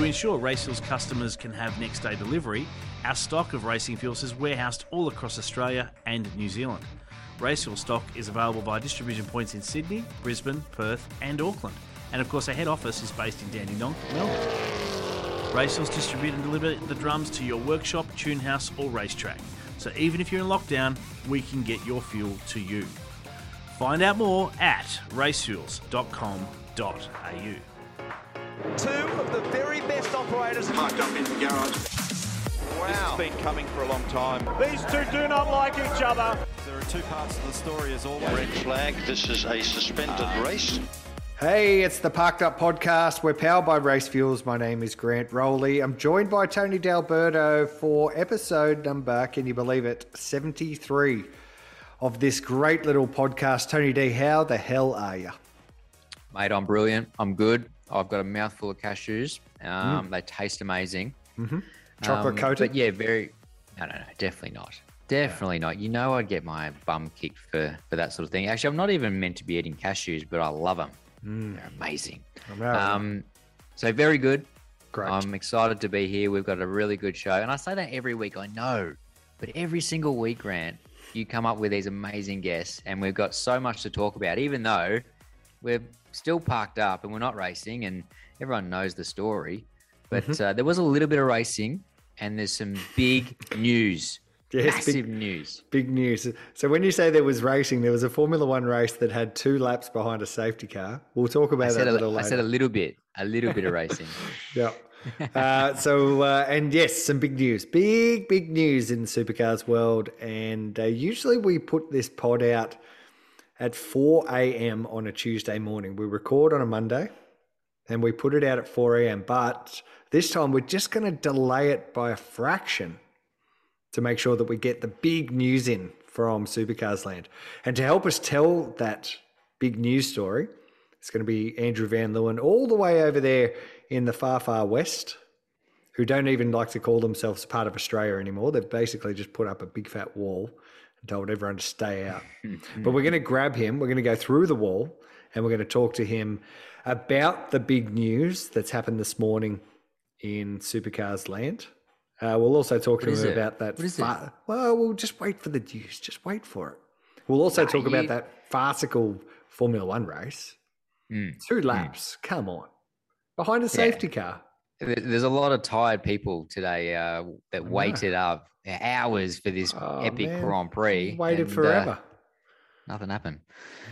To ensure RaceFuels customers can have next-day delivery, our stock of racing fuels is warehoused all across Australia and New Zealand. RaceFuels stock is available via distribution points in Sydney, Brisbane, Perth and Auckland. And of course our head office is based in Dandenong, Melbourne. RaceFuels distribute and deliver the drums to your workshop, tune house or racetrack. So even if you're in lockdown, we can get your fuel to you. Find out more at racefuels.com.au. Two of the very best operators parked up in the garage. Wow. This has been coming for a long time. These two do not like each other. There are two parts to the story as always. Red flag, this is a suspended race. Hey, it's the Parked Up Podcast. We're powered by RaceFuels. My name is Grant Rowley. I'm joined by Tony D'Alberto for episode number, can you believe it, 73 of this great little podcast. Tony D, how the hell are you? Mate, I'm brilliant. I'm good. I've got a mouthful of cashews. They taste amazing. Chocolate coated? But yeah, very... No, definitely not. Definitely not. You know I'd get my bum kicked for that sort of thing. Actually, I'm not even meant to be eating cashews, but I love them. They're amazing. So very good. Great. I'm excited to be here. We've got a really good show. And I say that every week, I know. But every single week, Grant, you come up with these amazing guests, and we've got so much to talk about, even though we're still parked up and we're not racing and everyone knows the story, but there was a little bit of racing and there's some big news. Massive news. So when you say there was racing, there was a Formula One race that had two laps behind a safety car. We'll talk about that a little later. I said a little bit of racing. Yeah. And yes, some big news, big news in the supercars world. And usually we put this pod out at 4 a.m. on a Tuesday morning. We record on a Monday and we put it out at 4 a.m. But this time we're just going to delay it by a fraction to make sure that we get the big news in from Supercars Land. And to help us tell that big news story, it's going to be Andrew van Leeuwen all the way over there in the far, far west, who don't even like to call themselves part of Australia anymore. They've basically just put up a big fat wall and told everyone to stay out. But we're going to grab him, we're going to go through the wall, and we're going to talk to him about the big news that's happened this morning in Supercars Land. We'll also talk to him about that. What is it? Well, we'll just wait for the news. Just wait for it. We'll also talk about that farcical Formula One race. Two laps. Come on. Behind a safety car. There's a lot of tired people today that waited up hours for this epic Grand Prix. Waited forever. Nothing happened.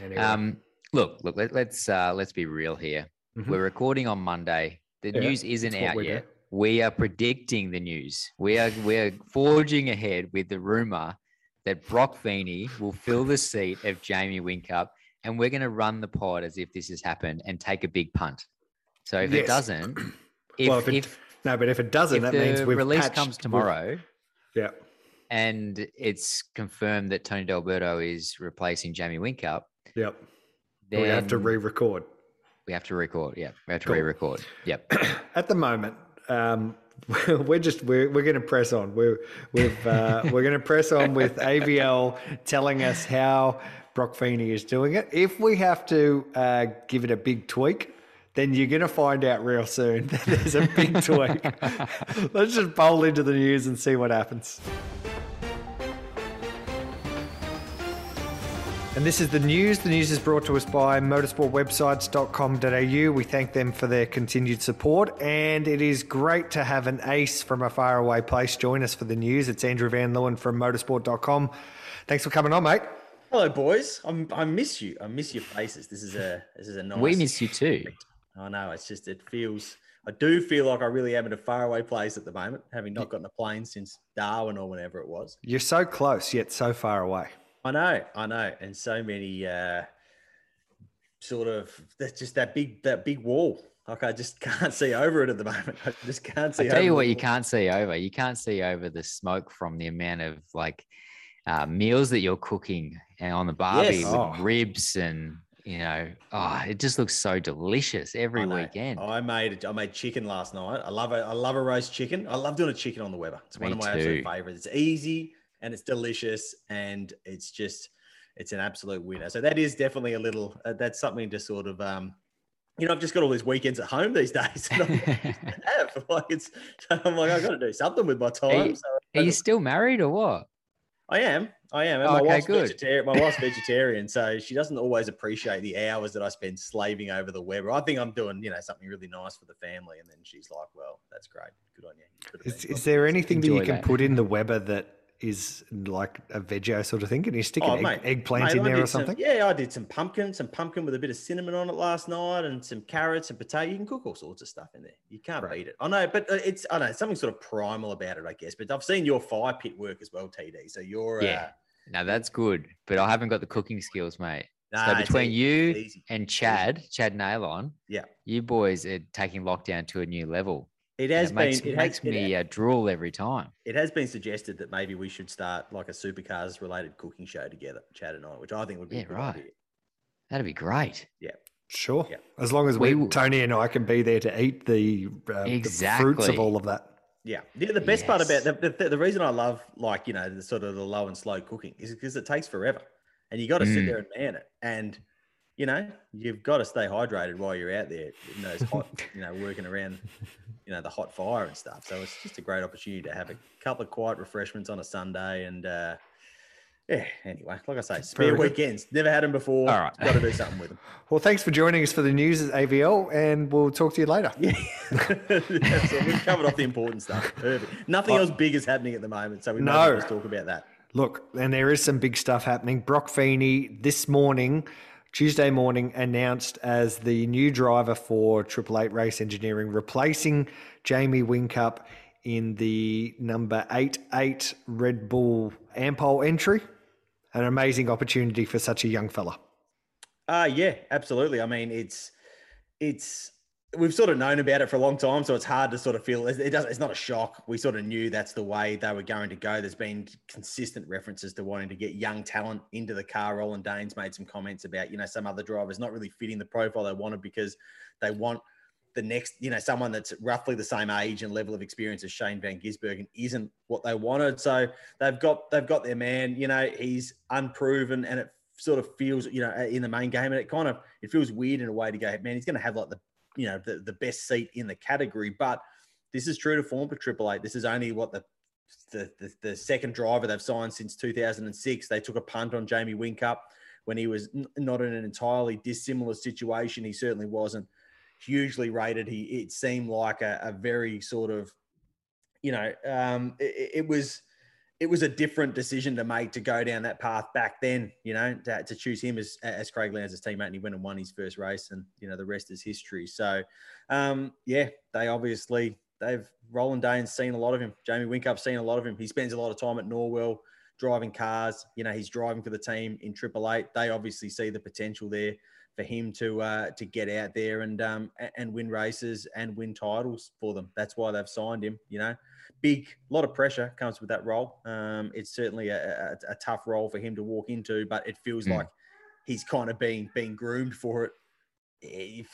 Anyway. Look. Let's be real here. We're recording on Monday. The news isn't out yet. We are predicting the news. We are forging ahead with the rumor that Brock Feeney will fill the seat of Jamie Whincup, and we're going to run the pod as if this has happened and take a big punt. So if it doesn't. If it doesn't, that means we've release patched, comes tomorrow. And it's confirmed that Tony D'Alberto is replacing Jamie Whincup. Then we have to re-record. We have to re-record. At the moment, we're going to press on. We're going to press on with AVL telling us how Brock Feeney is doing it. If we have to give it a big tweak, then you're going to find out real soon that there's a big tweak. Let's just bowl into the news and see what happens. And this is the news. The news is brought to us by motorsportwebsites.com.au. We thank them for their continued support. And it is great to have an ace from a faraway place join us for the news. It's Andrew van Leeuwen from motorsport.com. Thanks for coming on, mate. Hello, boys. I miss you. I miss your faces. This is a nice... We miss you too. I know. It's just, I do feel like I really am in a faraway place at the moment, having not gotten a plane since Darwin or whenever it was. You're so close yet so far away. I know. And so many that's just that big wall. Like I just can't see over it at the moment. You can't see over. You can't see over the smoke from the amount of meals that you're cooking and on the barbie with ribs and... it just looks so delicious every weekend. I made chicken last night. I love a roast chicken. I love doing a chicken on the Weber. It's one of my absolute favorites. It's easy and it's delicious and it's an absolute winner. So that is definitely that's something to sort of you know, I've just got all these weekends at home these days. And I'm like, I've got to do something with my time. Are you still married or what? I am. And my wife's vegetarian, so she doesn't always appreciate the hours that I spend slaving over the web. I think I'm doing, you know, something really nice for the family. And then she's like, well, that's great. Good on you. Is there anything that you can put in the Weber that is like a veggie sort of thing? Can you stick eggplant in there or something? I did some pumpkin with a bit of cinnamon on it last night, and some carrots and potato. You can cook all sorts of stuff in there. You can't beat it. I know, but it's something sort of primal about it, I guess. But I've seen your fire pit work as well, TD. So you're no, that's good. But I haven't got the cooking skills, mate. So between you and Chad Nalon, you boys are taking lockdown to a new level. It makes me drool every time. It has been suggested that maybe we should start like a supercars related cooking show together, Chad and I, which I think would be a good idea. That'd be great. Yeah. Sure. Yeah. As long as Tony and I can be there to eat the fruits of all of that. Yeah. The best part about the reason I love, like, you know, the sort of the low and slow cooking is because it takes forever and you got to sit there and man it. And you know, you've got to stay hydrated while you're out there in those hot, you know, working around, you know, the hot fire and stuff. So it's just a great opportunity to have a couple of quiet refreshments on a Sunday. And anyway, like I say, spare weekends. Never had them before. All right. Got to do something with them. Well, thanks for joining us for the news at AVL, and we'll talk to you later. Yeah. We've covered off the important stuff. Perfect. Nothing else big is happening at the moment, so we might just talk about that. Look, and there is some big stuff happening. Brock Feeney this morning, Tuesday morning, announced as the new driver for Triple Eight Race Engineering, replacing Jamie Whincup in the number 88 Red Bull Ampol entry. An amazing opportunity for such a young fella. Yeah, absolutely. I mean, it's we've sort of known about it for a long time, so it's hard to sort of feel it's not a shock. We sort of knew that's the way they were going to go. There's been consistent references to wanting to get young talent into the car. Roland Dane's made some comments about, you know, some other drivers not really fitting the profile they wanted because they want the next, you know, someone that's roughly the same age and level of experience as Shane Van Gisbergen isn't what they wanted. So they've got their man, you know, he's unproven, and it sort of feels, you know, in the main game, and it feels weird in a way to go, man, he's going to have like the best seat in the category. But this is true to form for Triple Eight. This is only what the second driver they've signed since 2006. They took a punt on Jamie Whincup when he was not in an entirely dissimilar situation. He certainly wasn't hugely rated. It seemed like a very sort of, you know, it was a different decision to make to go down that path back then, you know, to choose him as Craig Lowndes' teammate, and he went and won his first race, and, you know, the rest is history. So, Roland Dane's seen a lot of him. Jamie Whincup's seen a lot of him. He spends a lot of time at Norwell driving cars. You know, he's driving for the team in Triple Eight. They obviously see the potential there for him to get out there and win races and win titles for them. That's why they've signed him, you know. Big lot of pressure comes with that role. It's certainly a tough role for him to walk into, but it feels like he's kind of been groomed for it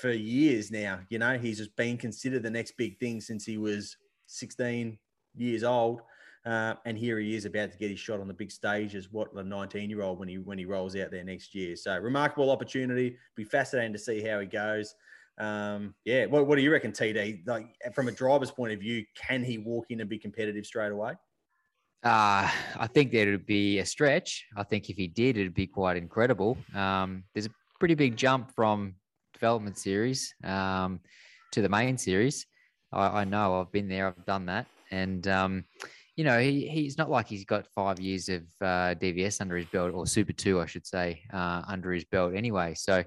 for years now. You know, he's just been considered the next big thing since he was 16 years old, and here he is about to get his shot on the big stage as what the 19-year-old when he rolls out there next year. So remarkable opportunity. Be fascinating to see how he goes. What do you reckon, TD? Like, from a driver's point of view, can he walk in and be competitive straight away? I think that would be a stretch. I think if he did, it'd be quite incredible. There's a pretty big jump from development series to the main series. I know, I've been there, I've done that, and you know, he's not like he's got 5 years of DVS under his belt, or Super 2, I should say, under his belt anyway. So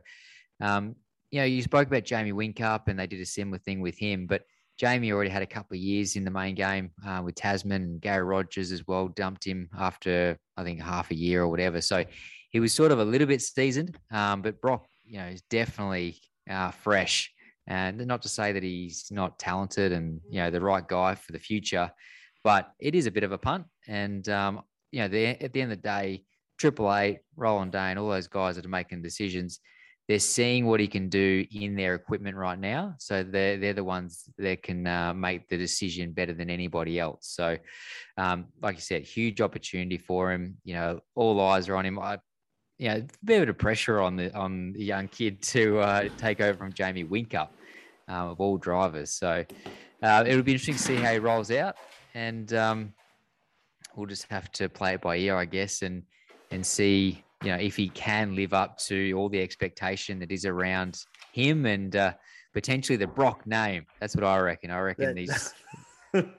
you know, you spoke about Jamie Whincup, and they did a similar thing with him, but Jamie already had a couple of years in the main game with Tasman, and Gary Rogers as well dumped him after, I think, half a year or whatever. So he was sort of a little bit seasoned, but Brock, you know, is definitely fresh, and not to say that he's not talented and, you know, the right guy for the future, but it is a bit of a punt. And, you know, at the end of the day, Triple Eight, Roland Dane, all those guys that are making decisions, they're seeing what he can do in their equipment right now. So they're the ones that can make the decision better than anybody else. So like you said, huge opportunity for him. You know, all eyes are on him. I you know, a bit of pressure on the young kid to take over from Jamie Whincup, of all drivers. So it'll be interesting to see how he rolls out, and we'll just have to play it by ear, I guess, and see, you know, if he can live up to all the expectation that is around him, and potentially the Brock name. That's what I reckon. I reckon these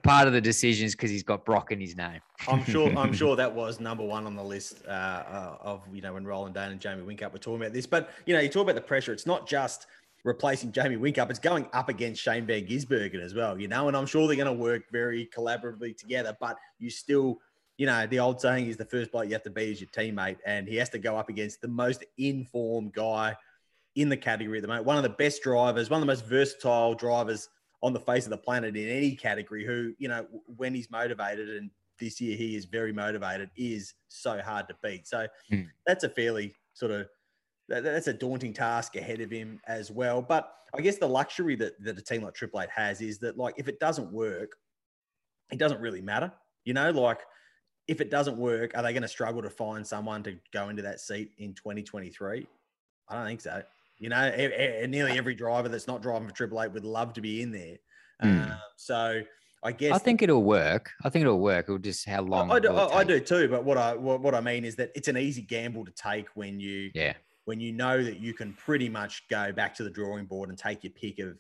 part of the decisions because he's got Brock in his name. I'm sure that was number one on the list of, you know, when Roland Dane and Jamie Whincup were talking about this. But, you know, you talk about the pressure. It's not just replacing Jamie Whincup. It's going up against Shane Van Gisbergen as well, you know, and I'm sure they're going to work very collaboratively together. But you still, you know, the old saying is the first bloke you have to be is your teammate, and he has to go up against the most informed guy in the category at the moment, one of the best drivers, one of the most versatile drivers on the face of the planet in any category, who, you know, when he's motivated, and this year he is very motivated, is so hard to beat. So that's a fairly sort of, that's a daunting task ahead of him as well. But I guess the luxury that a team like Triple Eight has is that, like, if it doesn't work, it doesn't really matter, you know, like, if it doesn't work, are they going to struggle to find someone to go into that seat in 2023? I don't think so. You know, nearly every driver that's not driving for Triple Eight would love to be in there. So I guess I think it'll work. It'll just how long. I do too. But what I mean is that it's an easy gamble to take when you when you know that you can pretty much go back to the drawing board and take your pick of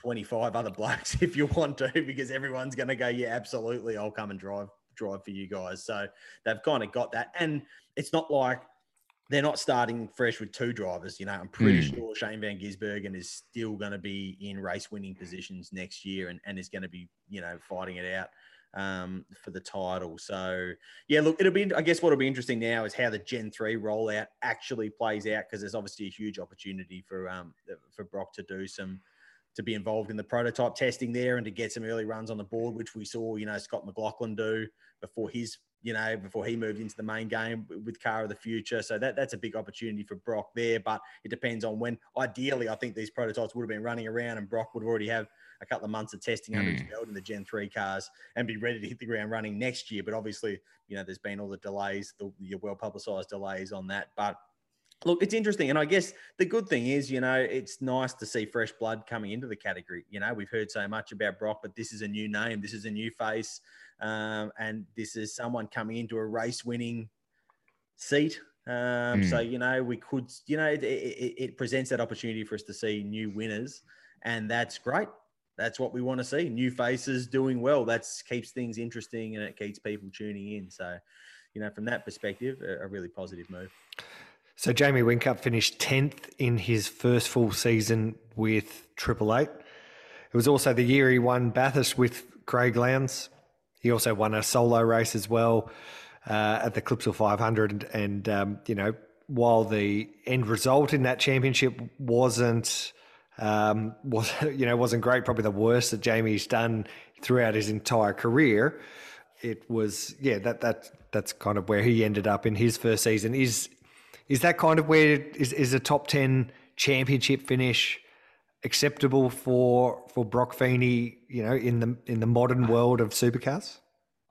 25 other blokes if you want to, because everyone's going to go, yeah, absolutely, I'll come and drive for you guys. So they've kind of got that, and it's not like they're not starting fresh with two drivers. You know, I'm pretty sure Shane Van Gisbergen is still going to be in race winning positions next year, and is going to be, you know, fighting it out for the title. So yeah, look, it'll be, I guess what'll be interesting now is how the Gen 3 rollout actually plays out, because there's obviously a huge opportunity for Brock to do some, to be involved in the prototype testing there, and to get some early runs on the board, which we saw, you know, Scott McLaughlin do before he moved into the main game with Car of the Future. So that's a big opportunity for Brock there, but it depends on when. Ideally, I think these prototypes would have been running around, and Brock would already have a couple of months of testing under his belt in the Gen 3 cars and be ready to hit the ground running next year. But obviously, you know, there's been all the delays, the well-publicized delays on that. But look, it's interesting. And I guess the good thing is, you know, it's nice to see fresh blood coming into the category. You know, we've heard so much about Brock, but this is a new name. This is a new face. And this is someone coming into a race winning seat. So, you know, we could, you know, it presents that opportunity for us to see new winners, and that's great. That's what we want to see. New faces doing well. That keeps things interesting, and it keeps people tuning in. So, you know, from that perspective, a really positive move. So Jamie Whincup finished 10th in his first full season with Triple Eight. It was also the year he won Bathurst with Craig Lowndes. He also won a solo race as well at the Clipsal 500. And, you know, while the end result in that championship wasn't great, probably the worst that Jamie's done throughout his entire career, it was, yeah, that's kind of where he ended up in his first season. Is that kind of where is a top 10 championship finish acceptable for Brock Feeney, you know, in the modern world of supercars?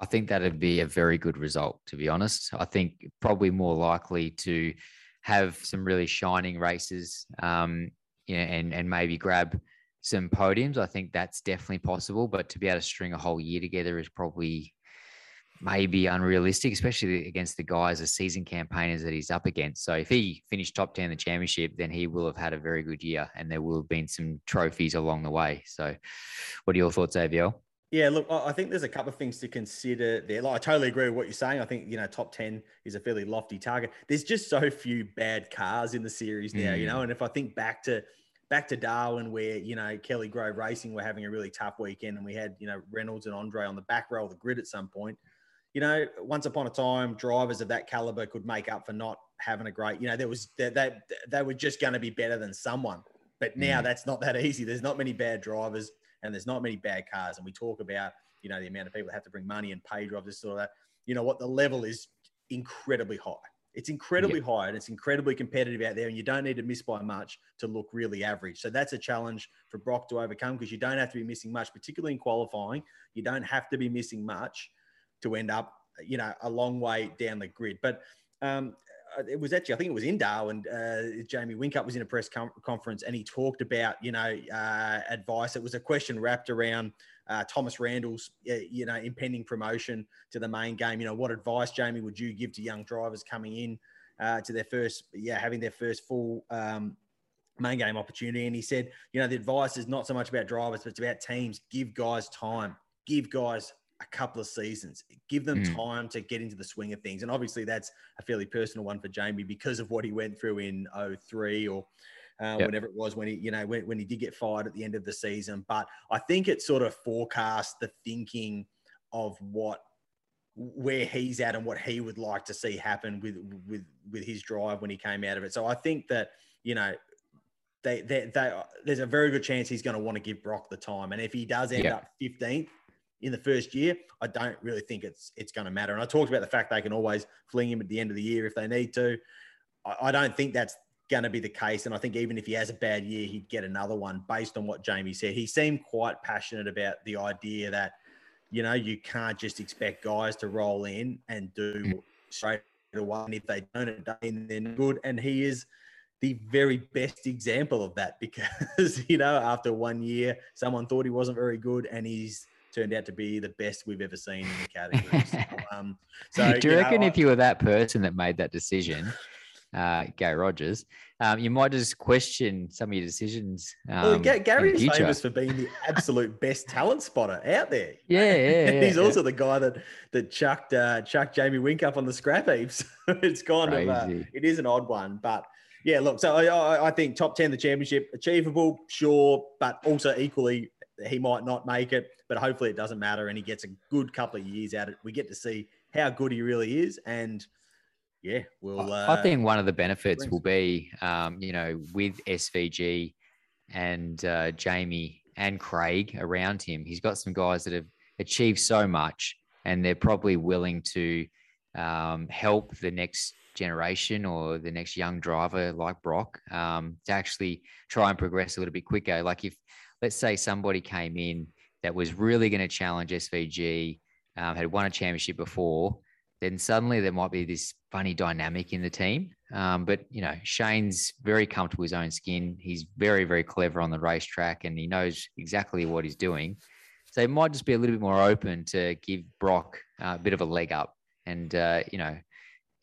I think that'd be a very good result, to be honest. I think probably more likely to have some really shining races, you know, and maybe grab some podiums. I think that's definitely possible, but to be able to string a whole year together is probably maybe unrealistic, especially against the guys, the season campaigners that he's up against. So if he finished top 10 in the championship, then he will have had a very good year, and there will have been some trophies along the way. So what are your thoughts, AVL? Yeah, look, I think there's a couple of things to consider there. Like, I totally agree with what you're saying. I think, you know, top 10 is a fairly lofty target. There's just so few bad cars in the series now, you know, and if I think back to Darwin, where, you know, Kelly Grove Racing were having a really tough weekend, and we had, you know, Reynolds and Andre on the back row of the grid at some point. You know, once upon a time, drivers of that caliber could make up for not having a great, you know, there was that they were just going to be better than someone. But now that's not that easy. There's not many bad drivers, and there's not many bad cars. And we talk about, you know, the amount of people that have to bring money and pay drivers, this sort of that. You know what? The level is incredibly high. It's incredibly high, and it's incredibly competitive out there, and you don't need to miss by much to look really average. So that's a challenge for Brock to overcome, because you don't have to be missing much, particularly in qualifying. You don't have to be missing much to end up, you know, a long way down the grid. But it was actually, I think it was in Darwin, Jamie Whincup was in a press conference and he talked about, advice. It was a question wrapped around Thomas Randall's, impending promotion to the main game. You know, what advice, Jamie, would you give to young drivers coming in to their first, having their first full main game opportunity? And he said, the advice is not so much about drivers, but it's about teams. Give guys time. Give guys a couple of seasons. Give them time to get into the swing of things. And obviously that's a fairly personal one for Jamie because of what he went through in 03 or whatever it was when he, when he did get fired at the end of the season. But I think it sort of forecasts the thinking of where he's at and what he would like to see happen with his drive when he came out of it. So I think that, there's a very good chance he's going to want to give Brock the time. And if he does end up 15th, in the first year, I don't really think it's going to matter. And I talked about the fact they can always fling him at the end of the year if they need to. I don't think that's going to be the case. And I think even if he has a bad year, he'd get another one based on what Jamie said. He seemed quite passionate about the idea that, you can't just expect guys to roll in and do straight away. And if they don't, they're good. And he is the very best example of that because, after 1 year, someone thought he wasn't very good and he's turned out to be the best we've ever seen in the category. So do you reckon if you were that person that made that decision, Gary Rogers, you might just question some of your decisions? Gary's famous for being the absolute best talent spotter out there. Yeah. He's also the guy that chucked Jamie Whincup on the scrap heaps. It's kind Crazy. Of it is an odd one, but yeah. Look, so I think top 10 the championship achievable, sure, but also equally he might not make it. But hopefully it doesn't matter and he gets a good couple of years at it. We get to see how good he really is. And we'll... I think one of the benefits will be, with SVG and Jamie and Craig around him, he's got some guys that have achieved so much and they're probably willing to help the next generation or the next young driver like Brock to actually try and progress a little bit quicker. Like if, let's say somebody came in that was really going to challenge SVG, had won a championship before, then suddenly there might be this funny dynamic in the team. But Shane's very comfortable with his own skin. He's very, very clever on the racetrack and he knows exactly what he's doing. So it might just be a little bit more open to give Brock a bit of a leg up. And,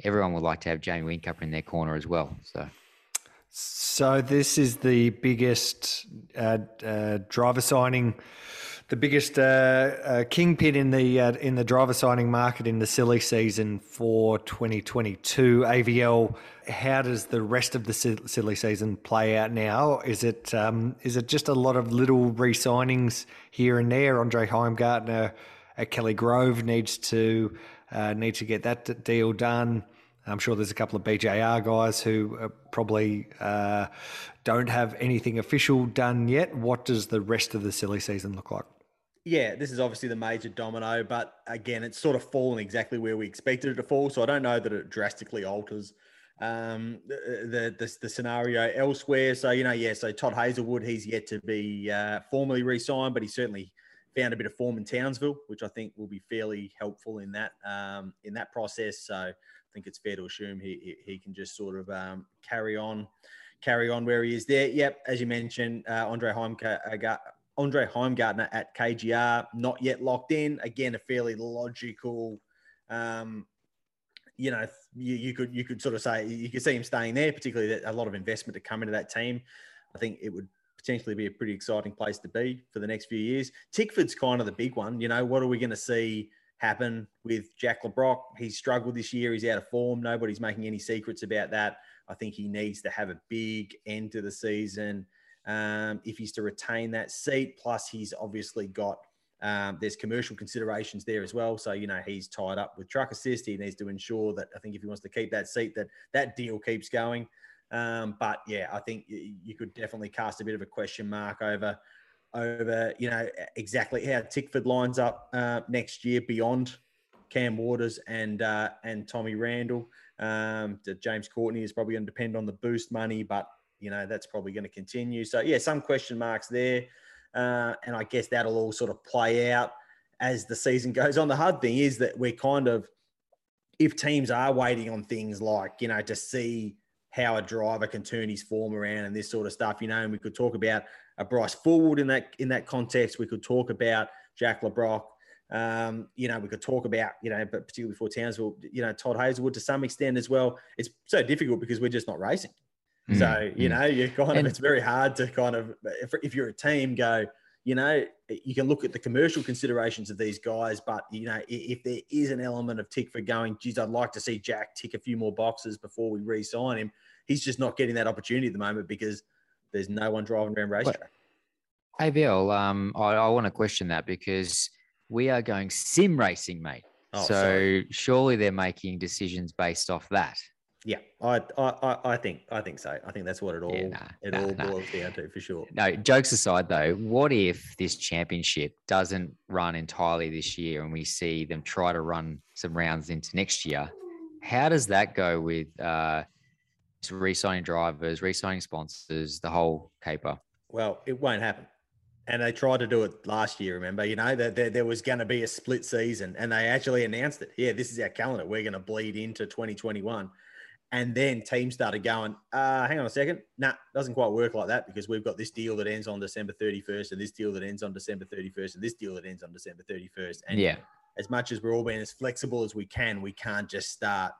everyone would like to have Jamie Whincup in their corner as well. So this is the biggest driver signing... The biggest kingpin in the driver signing market in the silly season for 2022 AVL. How does the rest of the silly season play out now? Is it just a lot of little re-signings here and there? Andre Heimgartner at Kelly Grove needs to get that deal done. I'm sure there's a couple of BJR guys who probably don't have anything official done yet. What does the rest of the silly season look like? Yeah, this is obviously the major domino, but again, it's sort of fallen exactly where we expected it to fall. So I don't know that it drastically alters the scenario elsewhere. So, so Todd Hazelwood, he's yet to be formally re-signed, but he certainly found a bit of form in Townsville, which I think will be fairly helpful in that process. So I think it's fair to assume he can just sort of carry on where he is there. Yep, as you mentioned, Andre Heimgartner at KGR, not yet locked in. Again, a fairly logical, you could sort of say, you could see him staying there, particularly that a lot of investment to come into that team. I think it would potentially be a pretty exciting place to be for the next few years. Tickford's kind of the big one. What are we going to see happen with Jack Le Brocq? He's struggled this year. He's out of form. Nobody's making any secrets about that. I think he needs to have a big end to the season if he's to retain that seat. Plus, he's obviously got there's commercial considerations there as well. So, he's tied up with truck assist. He needs to ensure that, I think, if he wants to keep that seat, that deal keeps going. I think you could definitely cast a bit of a question mark over exactly how Tickford lines up next year beyond Cam Waters and Tommy Randall. James Courtney is probably going to depend on the boost money, but that's probably going to continue. So some question marks there, and I guess that'll all sort of play out as the season goes on. The hard thing is that we're kind of if teams are waiting on things like, you know, to see how a driver can turn his form around and this sort of stuff, you know, and we could talk about a Bryce Fullwood in that context. We could talk about Jack Le Brocq. You know, we could talk about, you know, but particularly for Townsville, you know, Todd Hazelwood to some extent as well. It's so difficult because we're just not racing. Mm-hmm. So, you know, you kind of, it's very hard to kind of, if you're a team, go, you know, you can look at the commercial considerations of these guys, but, you know, if there is an element of tick for going, geez, I'd like to see Jack tick a few more boxes before we re-sign him. He's just not getting that opportunity at the moment because there's no one driving around racetrack. Hey, Bill, I want to question that because we are going sim racing, mate. Oh, so surely they're making decisions based off that. Yeah, I think so. I think that's what it all boils down to for sure. No, jokes aside though, what if this championship doesn't run entirely this year and we see them try to run some rounds into next year? How does that go with re-signing drivers, re-signing sponsors, the whole caper? Well, it won't happen. And they tried to do it last year, remember, you know, that there was going to be a split season and they actually announced it. Yeah, this is our calendar. We're going to bleed into 2021. And then teams started going, hang on a second. Nah, doesn't quite work like that because we've got this deal that ends on December 31st and this deal that ends on December 31st and this deal that ends on December 31st. And yeah, as much as we're all being as flexible as we can, we can't just start,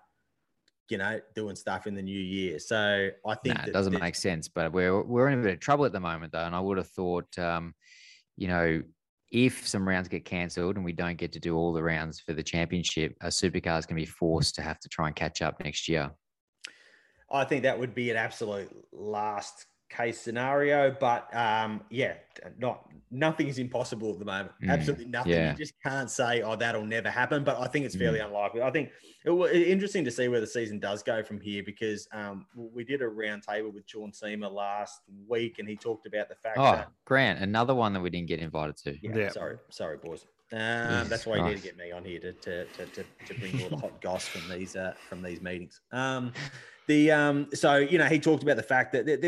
you know, doing stuff in the new year. So I think it doesn't make sense, but we're in a bit of trouble at the moment though. And I would have thought, you know, if some rounds get cancelled and we don't get to do all the rounds for the championship, a supercar is going to be forced to have to try and catch up next year. I think that would be an absolute last case scenario, but yeah, nothing is impossible at the moment. Absolutely nothing. Yeah. You just can't say, oh, that'll never happen, but I think it's fairly unlikely. I think it will be interesting to see where the season does go from here because we did a round table with Sean Seamer last week and he talked about the fact that... Oh, Grant, another one that we didn't get invited to. Yeah. Sorry, boys. That's why you need to get me on here to bring all the hot goss from these meetings. So, you know, he talked about the fact that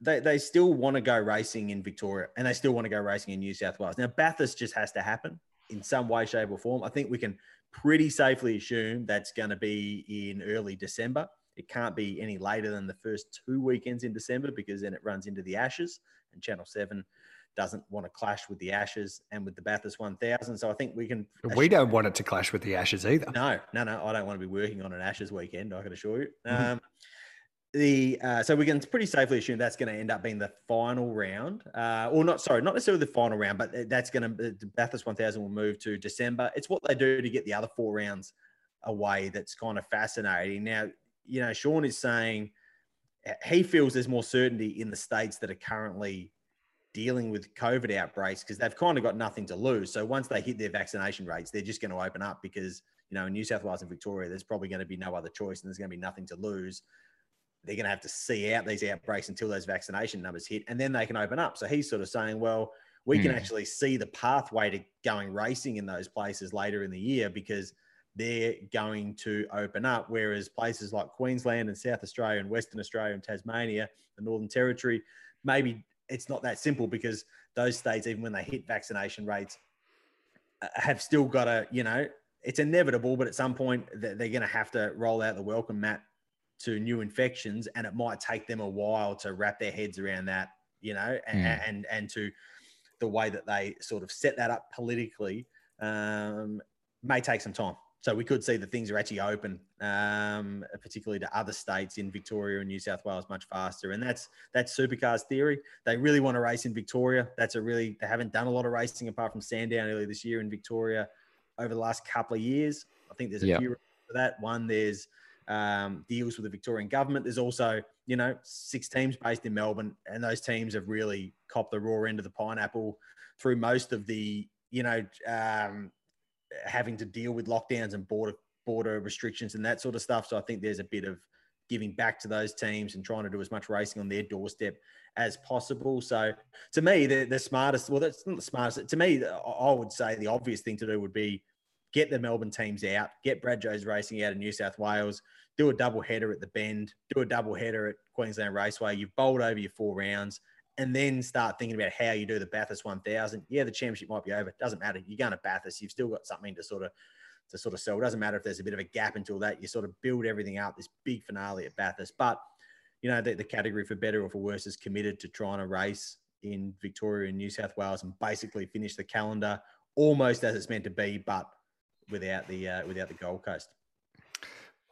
they still want to go racing in Victoria and they still want to go racing in New South Wales. Now, Bathurst just has to happen in some way, shape or form. I think we can pretty safely assume that's going to be in early December. It can't be any later than the first two weekends in December because then it runs into the Ashes and Channel 7 doesn't want to clash with the Ashes and with the Bathurst 1000. So I think we can... We don't want it to clash with the Ashes either. No. I don't want to be working on an Ashes weekend, I can assure you. So we can pretty safely assume that's going to end up being the final round. Not necessarily the final round, but that's going to... The Bathurst 1000 will move to December. It's what they do to get the other four rounds away that's kind of fascinating. Now, you know, Sean is saying he feels there's more certainty in the states that are currently dealing with COVID outbreaks because they've kind of got nothing to lose. So once they hit their vaccination rates, they're just going to open up because, you know, in New South Wales and Victoria, there's probably going to be no other choice and there's going to be nothing to lose. They're going to have to see out these outbreaks until those vaccination numbers hit and then they can open up. So he's sort of saying, well, we can actually see the pathway to going racing in those places later in the year because they're going to open up. Whereas places like Queensland and South Australia and Western Australia and Tasmania, the Northern Territory, maybe it's not that simple because those states, even when they hit vaccination rates, have still got to, you know, it's inevitable, but at some point they're going to have to roll out the welcome mat to new infections. And it might take them a while to wrap their heads around that, you know, and to the way that they sort of set that up politically may take some time. So we could see that things are actually open, particularly to other states in Victoria and New South Wales much faster. And that's Supercars theory. They really want to race in Victoria. They haven't done a lot of racing apart from Sandown earlier this year in Victoria over the last couple of years. I think there's a few for that. One, there's deals with the Victorian government. There's also, you know, 6 teams based in Melbourne and those teams have really copped the raw end of the pineapple through most of the, you know, having to deal with lockdowns and border restrictions and that sort of stuff. So I think there's a bit of giving back to those teams and trying to do as much racing on their doorstep as possible. So to me, the smartest, well, that's not the smartest. To me, I would say the obvious thing to do would be get the Melbourne teams out, get Brad Jo's Racing out of New South Wales, do a double header at the Bend, do a double header at Queensland Raceway. You've bowled over your 4 rounds and then start thinking about how you do the Bathurst 1000. Yeah, the championship might be over. It doesn't matter. You're going to Bathurst. You've still got something to sort of to sort of sell. It doesn't matter if there's a bit of a gap until that. You sort of build everything up, this big finale at Bathurst. But, you know, the category for better or for worse is committed to trying to race in Victoria and New South Wales and basically finish the calendar almost as it's meant to be, but without the Gold Coast.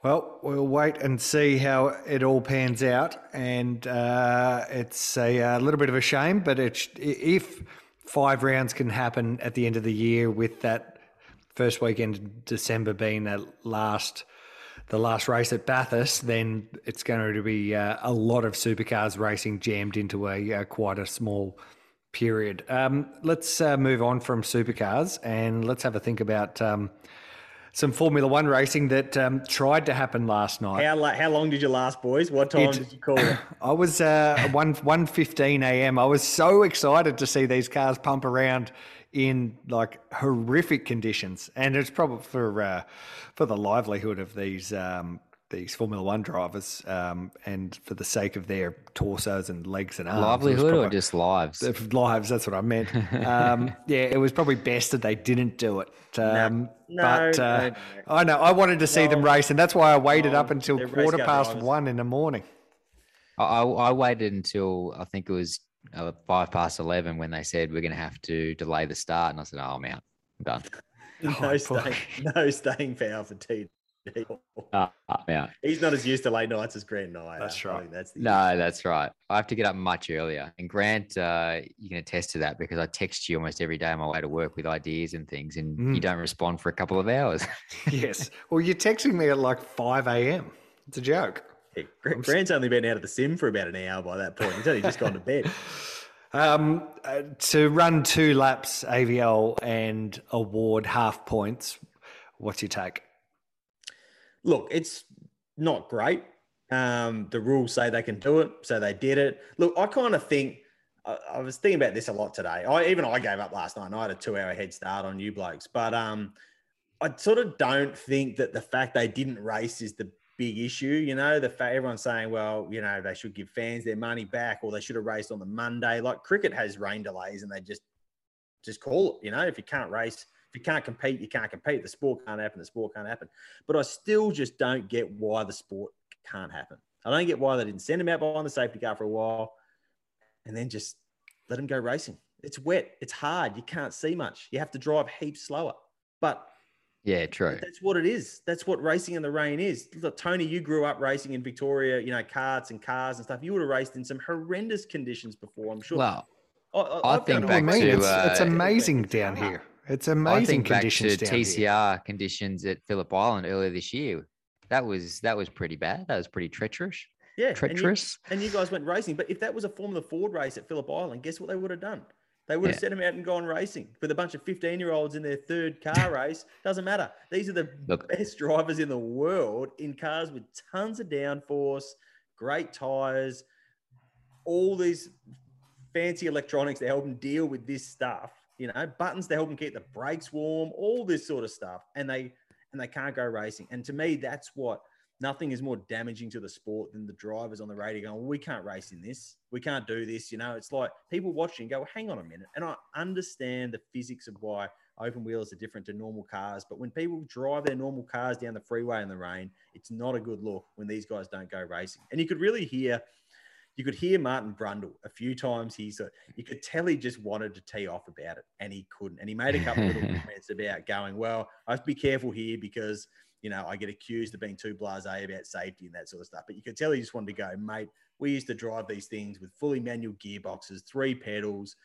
Well, we'll wait and see how it all pans out, and it's a little bit of a shame, but it's, if 5 rounds can happen at the end of the year, with that first weekend in December being the last race at Bathurst, then it's going to be a lot of supercars racing jammed into a quite a small period. Let's move on from supercars and let's have a think about some Formula One racing that tried to happen last night. How long did you last, boys? What time did you call it? I was 1:15 a.m. I was so excited to see these cars pump around in like horrific conditions, and it's probably for the livelihood of these Formula One drivers, and for the sake of their torsos and legs and arms. Livelihood or just lives? Lives, that's what I meant. Yeah, it was probably best that they didn't do it. I know, I wanted to see them race, and that's why I waited up until 1:15 in the morning. I waited until, I think it was 11:05 when they said we're going to have to delay the start, and I said, I'm out, I'm done. No staying power for TV. Yeah. He's not as used to late nights as Grant and I. That's right. That's right. I have to get up much earlier. And Grant, you can attest to that, because I text you almost every day on my way to work with ideas and things, and you don't respond for a couple of hours. Yes. Well, you're texting me at like 5 a.m. It's a joke. Hey, Grant's only been out of the sim for about an hour by that point. He's only just gone to bed. To run 2 laps AVL and award half points, what's your take? Look, it's not great. The rules say they can do it, so they did it. Look, I kind of think, I was thinking about this a lot today. I gave up last night, and I had a 2-hour head start on you blokes. But I sort of don't think that the fact they didn't race is the big issue. You know, everyone's saying, well, you know, they should give fans their money back, or they should have raced on the Monday. Like, cricket has rain delays, and they just call it, you know, if you can't race. If you can't compete, you can't compete. The sport can't happen. The sport can't happen. But I still just don't get why the sport can't happen. I don't get why they didn't send him out behind the safety car for a while and then just let him go racing. It's wet. It's hard. You can't see much. You have to drive heaps slower. But yeah, true. That's what it is. That's what racing in the rain is. Look, Tony, you grew up racing in Victoria, you know, karts and cars and stuff. You would have raced in some horrendous conditions before, I'm sure. Well, I think back to... it's amazing down here. It's amazing. I think back to TCR here. Conditions at Phillip Island earlier this year. That was pretty bad. That was pretty treacherous. Yeah, treacherous. And you guys went racing. But if that was a Formula Ford race at Phillip Island, guess what they would have done? They would have sent them out and gone racing with a bunch of 15-year-olds in their 3rd car race. Doesn't matter. These are the best drivers in the world in cars with tons of downforce, great tires, all these fancy electronics to help them deal with this stuff. You know, buttons to help them keep the brakes warm, all this sort of stuff. And they can't go racing. And to me, that's what, nothing is more damaging to the sport than the drivers on the radio going, well, we can't race in this. We can't do this. You know, it's like people watching go, well, hang on a minute. And I understand the physics of why open wheels are different to normal cars. But when people drive their normal cars down the freeway in the rain, it's not a good look when these guys don't go racing. And you could really hear... You could hear Martin Brundle a few times. You could tell he just wanted to tee off about it, and he couldn't. And he made a couple of little comments about going, well, I have to be careful here because, you know, I get accused of being too blasé about safety and that sort of stuff. But you could tell he just wanted to go, mate, we used to drive these things with fully manual gearboxes, 3 pedals,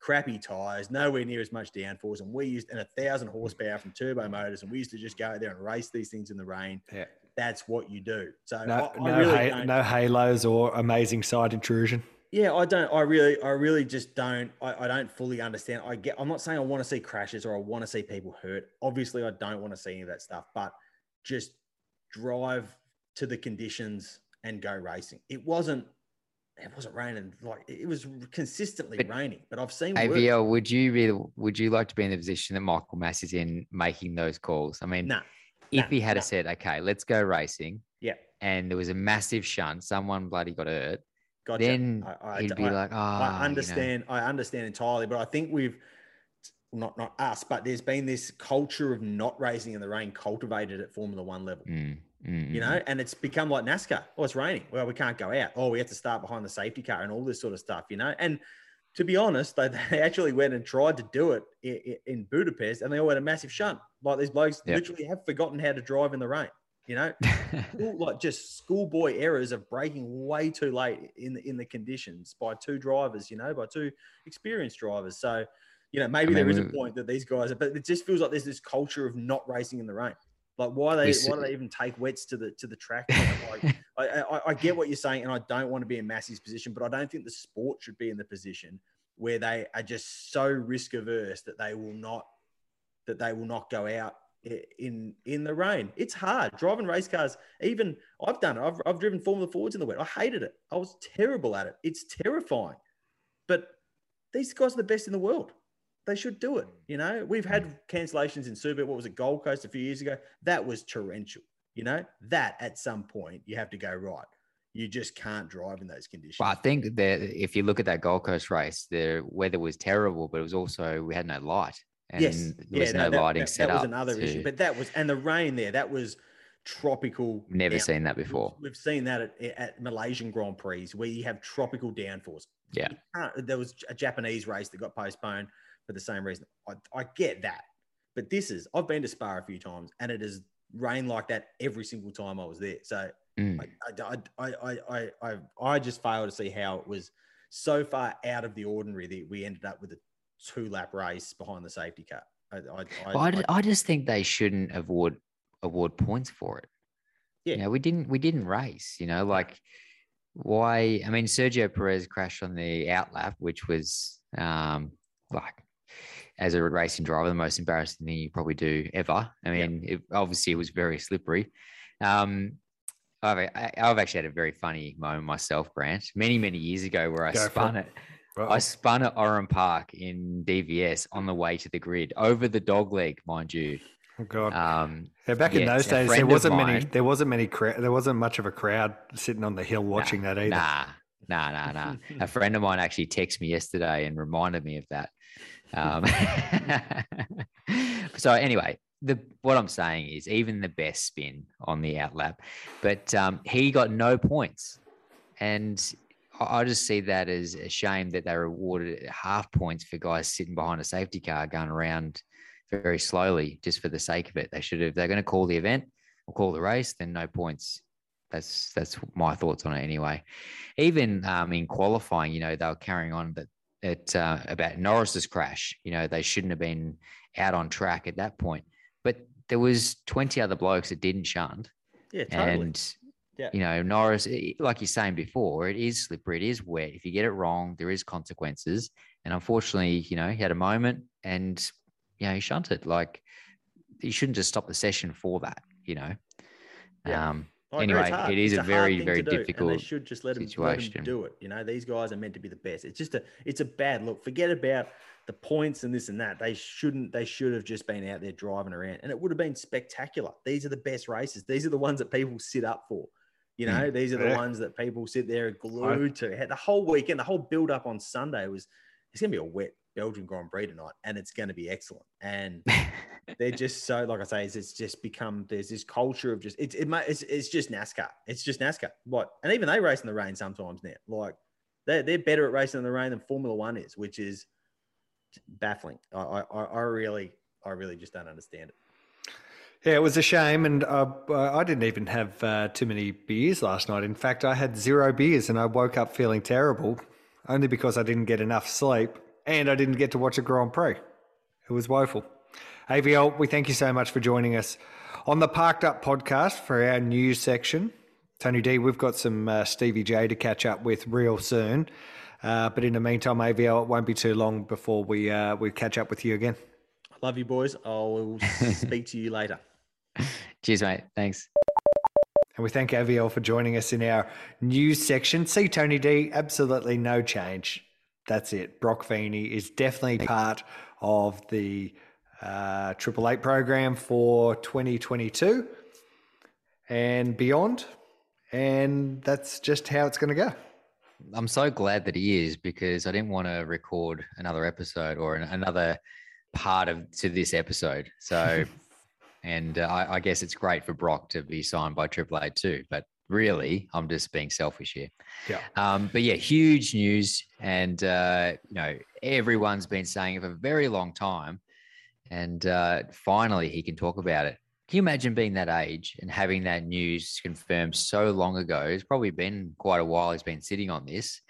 crappy tyres, nowhere near as much downforce. And we used 1,000 horsepower from turbo motors. And we used to just go out there and race these things in the rain. Yeah. That's what you do. So no halos or amazing side intrusion. Yeah, I really just don't. I don't fully understand. I'm not saying I want to see crashes or I want to see people hurt. Obviously, I don't want to see any of that stuff. But just drive to the conditions and go racing. It wasn't raining, like it was consistently raining. But I've seen AVL. Would you like to be in the position that Michael Mass is in, making those calls? I mean, nah. If he had said, okay, let's go racing. Yeah. And there was a massive shunt. Someone bloody got hurt. Gotcha. Then he'd be like, I understand entirely. But I think not us, but there's been this culture of not racing in the rain cultivated at Formula One level, you know, and it's become like NASCAR. Oh, it's raining. Well, we can't go out. Oh, we have to start behind the safety car and all this sort of stuff, you know. And to be honest, they actually went and tried to do it in Budapest and they all had a massive shunt. Like these blokes literally have forgotten how to drive in the rain, you know, like just schoolboy errors of braking way too late in the conditions by two drivers, you know, by two experienced drivers. So, you know, maybe there is a point that these guys are, but it just feels like there's this culture of not racing in the rain. Like why do they even take wets to the track? Like, I get what you're saying, and I don't want to be in Massey's position, but I don't think the sport should be in the position where they are just so risk averse that they will not go out in the rain. It's hard driving race cars. Even I've done it. I've driven Formula Fords in the wet. I hated it. I was terrible at it. It's terrifying. But these guys are the best in the world. They should do it. You know, we've had cancellations in Super. What was it? Gold Coast a few years ago. That was torrential. You know, that at some point you have to go, right, you just can't drive in those conditions. Well, I think that if you look at that Gold Coast race, the weather was terrible, but it was also, we had no light. And there was no lighting set up. That was another issue, but that was, and the rain there, that was tropical. Never seen that before. We've seen that at Malaysian Grand Prix where you have tropical downforce. Yeah. There was a Japanese race that got postponed for the same reason. I get that, but I've been to Spa a few times and it has rained like that every single time I was there. So I just fail to see how it was so far out of the ordinary that we ended up with a 2-lap race behind the safety car. I just think they shouldn't award points for it. Yeah. You know, we didn't race, you know, like why? I mean, Sergio Perez crashed on the outlap, which was like, as a racing driver, the most embarrassing thing you probably do ever. I mean, it was very slippery. I've actually had a very funny moment myself, Grant, many years ago where I spun at Oran Park in DVS on the way to the grid over the dog leg, mind you. Oh God! In those days, there wasn't much of a crowd sitting on the hill watching that either. Nah. A friend of mine actually texted me yesterday and reminded me of that. So anyway, what I'm saying is even the best spin on the outlap, but he got no points, and I just see that as a shame that they awarded half points for guys sitting behind a safety car going around very slowly just for the sake of it. They should have. They're going to call the event or call the race, then no points. That's my thoughts on it anyway. Even in qualifying, you know, they were carrying on about Norris's crash. You know, they shouldn't have been out on track at that point. But there was 20 other blokes that didn't shunt. Yeah, totally. And, you know, Norris, like you're saying before, it is slippery, it is wet. If you get it wrong, there is consequences. And unfortunately, you know, he had a moment and, you know, he shunted. Like, you shouldn't just stop the session for that, you know. Yeah. Anyway, it is a very, very difficult situation. They should just let them do it. You know, these guys are meant to be the best. It's just it's a bad look. Forget about the points and this and that. They should have just been out there driving around and it would have been spectacular. These are the best races. These are the ones that people sit up for. You know, these are the ones that people sit there glued to. The whole weekend, the whole build up on Sunday it's going to be a wet Belgian Grand Prix tonight and it's going to be excellent. And they're just so, like I say, it's just become, there's this culture of just, it's just NASCAR. It's just NASCAR. Like, and even they race in the rain sometimes now. Like they're better at racing in the rain than Formula One is, which is baffling. I really just don't understand it. Yeah, it was a shame, and I didn't even have too many beers last night. In fact, I had 0 beers, and I woke up feeling terrible, only because I didn't get enough sleep, and I didn't get to watch a Grand Prix. It was woeful. AVL, we thank you so much for joining us on the Parked Up podcast for our news section. Tony D, we've got some Stevie J to catch up with real soon, but in the meantime, AVL, it won't be too long before we catch up with you again. I love you, boys. I will speak to you later. Cheers, mate. Thanks. And we thank AVL for joining us in our news section. See, Tony D, absolutely no change. That's it. Brock Feeney is definitely part of the Triple Eight program for 2022 and beyond. And that's just how it's going to go. I'm so glad that he is because I didn't want to record another episode or another part of to this episode. So, and I guess it's great for Brock to be signed by Triple Eight too, but really I'm just being selfish here. Yeah. But yeah, huge news. And, you know, everyone's been saying it for a very long time. And finally he can talk about it. Can you imagine being that age and having that news confirmed so long ago? It's probably been quite a while he's been sitting on this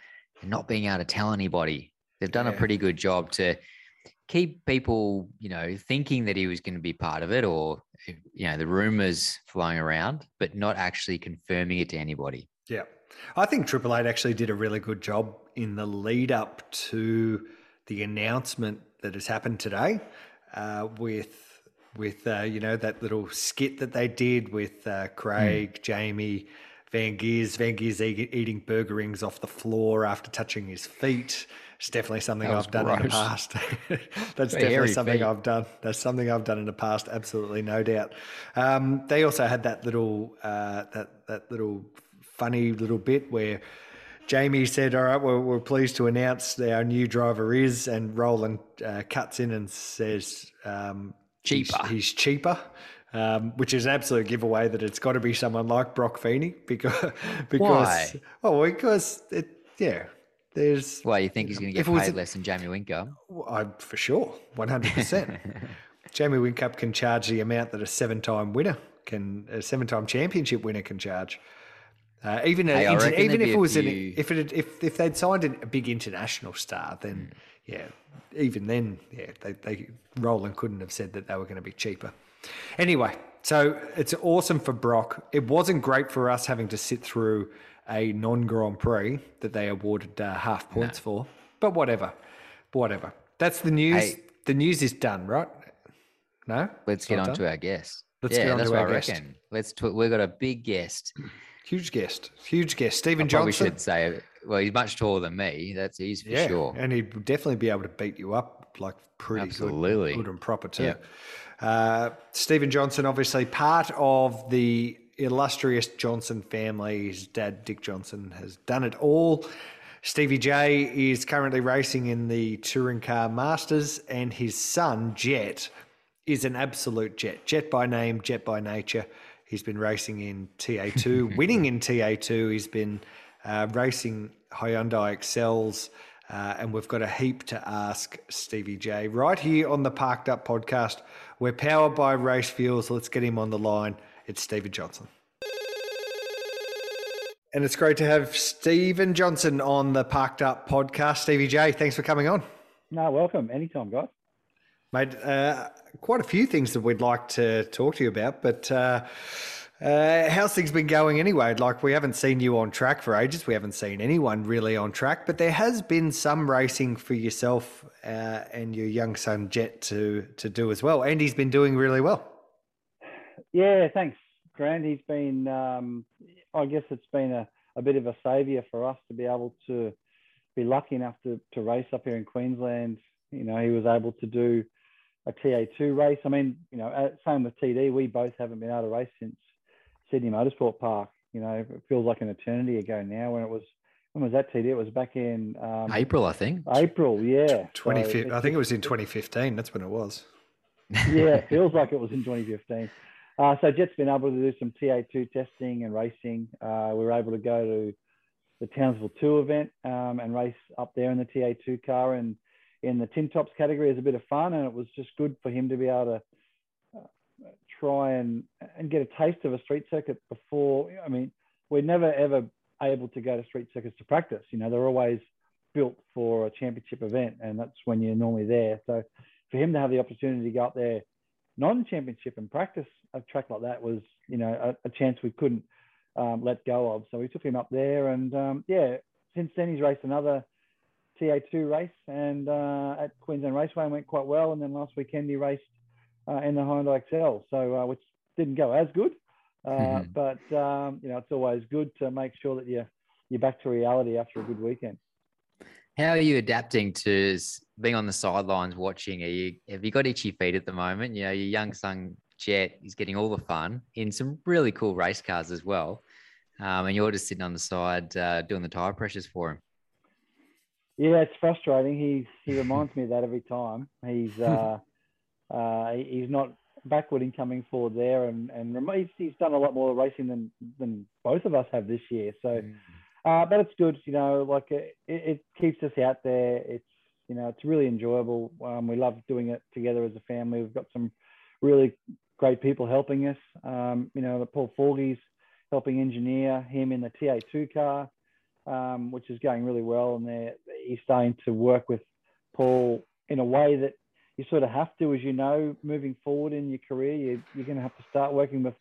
and not being able to tell anybody. They've done a pretty good job to keep people, you know, thinking that he was going to be part of it, or, you know, the rumors flying around, but not actually confirming it to anybody. Yeah. I think Triple Eight actually did a really good job in the lead up to the announcement that has happened today with you know, that little skit that they did with Craig, Jamie, Van Gis eating burger rings off the floor after touching his feet. It's definitely something I've done in the past. That's definitely something I've done. That's something I've done in the past. Absolutely, no doubt. They also had that little that little funny little bit where Jamie said, "All right, we're pleased to announce that our new driver is," and Roland cuts in and says, "Cheaper. He's cheaper." Which is an absolute giveaway that it's got to be someone like Brock Feeney, because why? Oh, because it, yeah, there's. Well, you think he's going to get paid less than Jamie Whincup? For sure, 100%. Jamie Whincup can charge the amount that a seven-time championship winner can charge. If they'd signed a big international star, then Roland couldn't have said that they were going to be cheaper. Anyway, so it's awesome for Brock. It wasn't great for us having to sit through a non-Grand Prix that they awarded half points for, but whatever. That's the news. Hey, the news is done, right? No? Let's get on to our guest. Let's get on to our guest. We've got a big guest. Huge guest. Stephen Johnson. We should say, well, he's much taller than me. He's for sure. And he'd definitely be able to beat you up like pretty good and proper too. Yeah. Stephen Johnson, obviously part of the illustrious Johnson family. His dad, Dick Johnson, has done it all. Stevie J is currently racing in the Touring Car Masters, and his son, Jet, is an absolute jet. Jet by name, jet by nature. He's been racing in TA2, winning in TA2. He's been racing Hyundai Excels. And we've got a heap to ask Stevie J right here on the Parked Up Podcast. We're powered by RaceFuels. Let's get him on the line. It's Stephen Johnson. And it's great to have Stephen Johnson on the Parked Up Podcast. Stevie J, thanks for coming on. No, welcome. Anytime, guys. Mate, quite a few things that we'd like to talk to you about, but how's things been going anyway? Like, we haven't seen you on track for ages. We haven't seen anyone really on track, but there has been some racing for yourself and your young son Jet to do as well. And he's been doing really well. Yeah, thanks, Grant. He's been, I guess it's been a bit of a saviour for us to be able to be lucky enough to race up here in Queensland. You know, he was able to do a TA2 race. I mean, you know, same with TD. We both haven't been able to race since Sydney Motorsport Park. You know, it feels like an eternity ago now. When was that TD? It was back in April, I think. April, yeah. 2015. So I think it was in 2015. That's when it was. Yeah, it feels like it was in 2015. So Jet's been able to do some TA2 testing and racing. We were able to go to the Townsville 2 event and race up there in the TA2 car, and in the tin tops category is a bit of fun. And it was just good for him to be able to try and get a taste of a street circuit before. I mean, we're never ever able to go to street circuits to practice. You know, they're always built for a championship event, and that's when you're normally there. So for him to have the opportunity to go up there non-championship and practice a track like that was, you know, a chance we couldn't let go of. So we took him up there, and since then he's raced another TA2 race and at Queensland Raceway and went quite well. And then last weekend he raced in the Hyundai Excel, so which didn't go as good, but you know, it's always good to make sure that you're back to reality after a good weekend. How are you adapting to being on the sidelines watching? Have you got itchy feet at the moment? You know, your young son Jet is getting all the fun in some really cool race cars as well, and you're just sitting on the side doing the tire pressures for him. Yeah, it's frustrating. He reminds me of that every time. He's He's not backward in coming forward there, and he's done a lot more racing than both of us have this year. So, but it's good, you know, like it keeps us out there. It's, you know, it's really enjoyable. We love doing it together as a family. We've got some really great people helping us. You know, Paul Forgy's helping engineer him in the TA2 car, which is going really well. And he's starting to work with Paul in a way that you sort of have to, as you know, moving forward in your career, you're going to have to start working with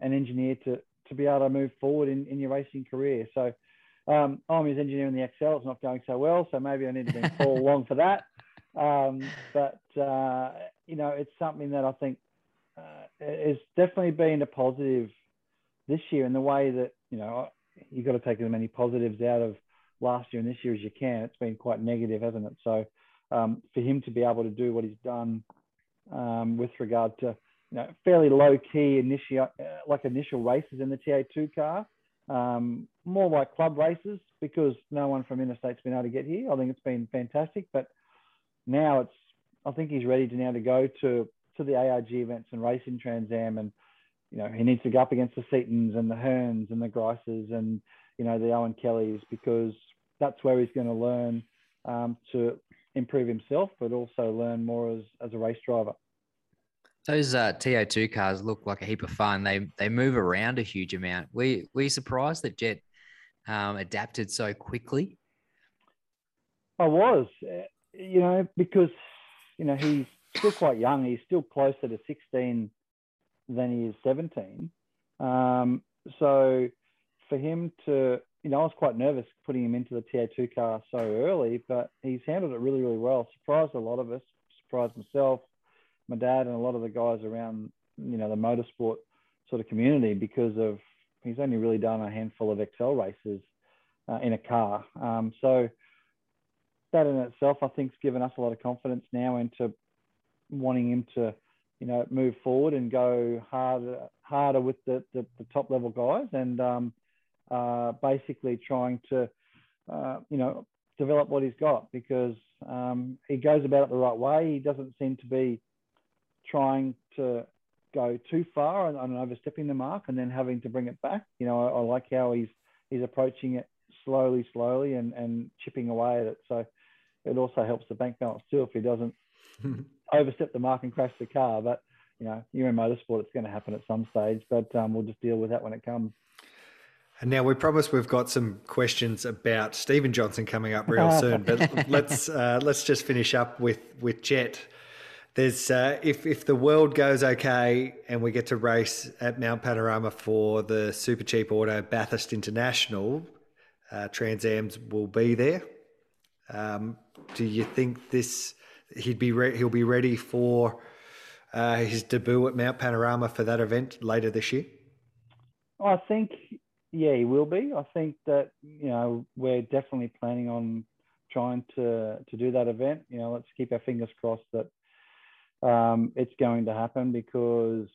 an engineer to be able to move forward in your racing career. So I'm his engineer in the Excel. It's not going so well, so maybe I need to bring Paul along for that. But you know, it's something that I think has definitely been a positive this year in the way that, you know, you've got to take as many positives out of last year and this year as you can. It's been quite negative, hasn't it? So for him to be able to do what he's done with regard to, you know, fairly low-key initial races in the TA2 car, more like club races because no one from interstate's been able to get here. I think it's been fantastic, but now I think he's ready to go to the ARG events and race in Trans Am, and you know, he needs to go up against the Seatons and the Hearns and the Grices and, you know, the Owen Kellys, because that's where he's going to learn to improve himself, but also learn more as a race driver. Those TA2 cars look like a heap of fun. They move around a huge amount. Were you surprised that Jet adapted so quickly? I was, you know, because, you know, he's still quite young. He's still closer to 16 than he is 17. So for him to, you know, I was quite nervous putting him into the TA2 car so early, but he's handled it really, really well. Surprised a lot of us, surprised myself, my dad, and a lot of the guys around, you know, the motorsport sort of community, because of he's only really done a handful of Excel races in a car. So that in itself, I think, has given us a lot of confidence now into wanting him to, you know, move forward and go harder with the top level guys, and basically trying to, you know, develop what he's got, because he goes about it the right way. He doesn't seem to be trying to go too far and overstepping the mark and then having to bring it back. You know, I like how he's approaching it slowly and chipping away at it. So it also helps the bank balance too if he doesn't overstep the mark and crash the car. But, you know, you're in motorsport, it's going to happen at some stage, but we'll just deal with that when it comes. And now we promise we've got some questions about Stephen Johnson coming up real soon, but let's just finish up with Jet. There's if the world goes okay and we get to race at Mount Panorama for the Super Cheap Auto Bathurst International, Trans Am's will be there. Do you think he'll be ready for his debut at Mount Panorama for that event later this year? I think, yeah, he will be. I think that, you know, we're definitely planning on trying to do that event. You know, let's keep our fingers crossed that it's going to happen, because,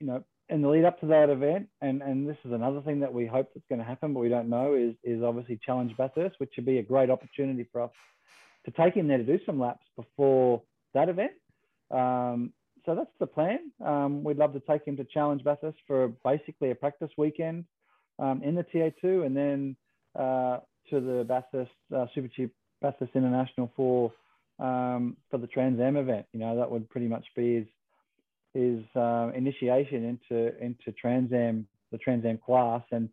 you know, in the lead up to that event, and this is another thing that we hope that's going to happen, but we don't know, is obviously Challenge Bathurst, which would be a great opportunity for us to take him there to do some laps before that event. So that's the plan. We'd love to take him to Challenge Bathurst for basically a practice weekend in the TA2, and then to the Bathurst Super Cheap Bathurst International for the Trans Am event. You know, that would pretty much be his initiation into Trans Am, the Trans Am class, and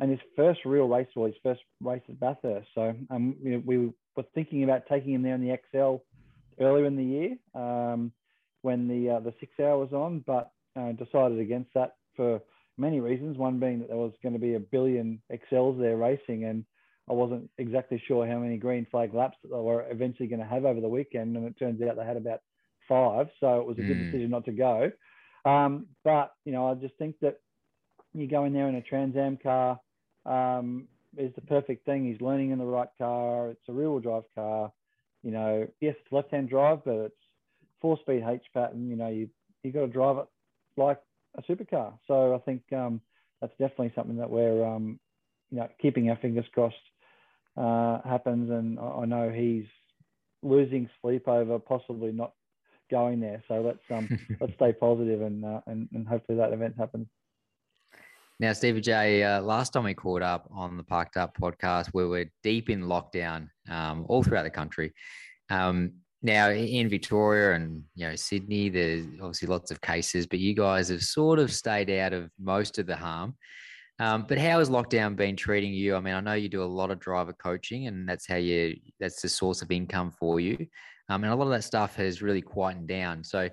his first real race, or his first race at Bathurst. So you know, we were thinking about taking him there in the XL earlier in the year when the 6 hour was on, but decided against that for many reasons. One being that there was going to be a billion XLs there racing, and I wasn't exactly sure how many green flag laps that they were eventually going to have over the weekend, and it turns out they had about 5, so it was a good decision not to go. But, you know, I just think that you go in there in a Trans Am car is the perfect thing. He's learning in the right car. It's a rear-wheel drive car. You know, yes, it's left-hand drive, but it's 4-speed H pattern. You know, you got to drive it like a supercar. So I think that's definitely something that we're, you know, keeping our fingers crossed happens. And I know he's losing sleep over possibly not going there. So let's stay positive and hopefully that event happens. Now, Stevie J, last time we caught up on the Parked Up podcast, we were deep in lockdown all throughout the country. Now, in Victoria and Sydney, there's obviously lots of cases, but you guys have sort of stayed out of most of the harm. But how has lockdown been treating you? I mean, I know you do a lot of driver coaching, and that's the source of income for you. And a lot of that stuff has really quietened down. So,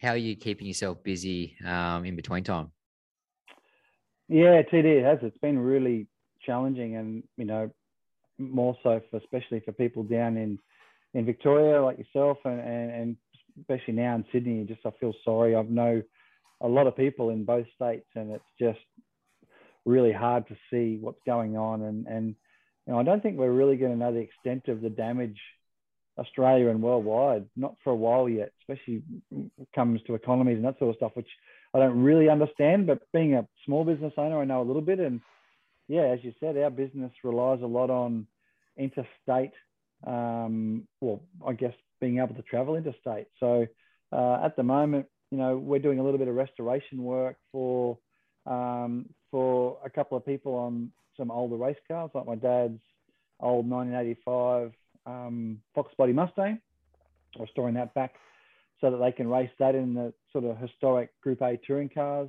how are you keeping yourself busy in between time? Yeah, TD, it has. It's been really challenging, and more so especially for people down in Victoria like yourself, and especially now in Sydney. I feel sorry. I know a lot of people in both states, and it's just really hard to see what's going on. And I don't think we're really going to know the extent of the damage Australia and worldwide, not for a while yet, especially when it comes to economies and that sort of stuff, which I don't really understand, but being a small business owner, I know a little bit. And yeah, as you said, our business relies a lot on interstate, I guess being able to travel interstate. So at the moment, we're doing a little bit of restoration work for a couple of people on some older race cars, like my dad's old 1985 Fox Body Mustang. We're storing that back so that they can race that in the sort of historic Group A touring cars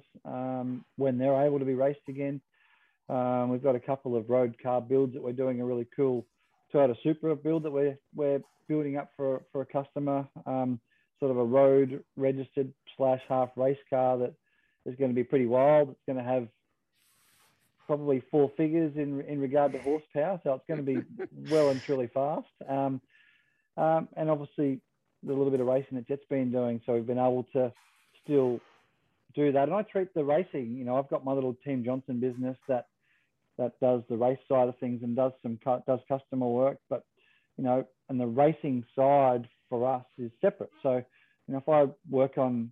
when they're able to be raced again. We've got a couple of road car builds that we're doing, a really cool Toyota Supra build that we're building up for a customer, sort of a road registered / half race car that is going to be pretty wild. It's going to have probably four figures in regard to horsepower, so it's going to be well and truly fast. And obviously, the little bit of racing that Jet's been doing, so we've been able to still do that. And I treat the racing, I've got my little Team Johnson business that does the race side of things and does customer work, but and the racing side for us is separate. So if I work on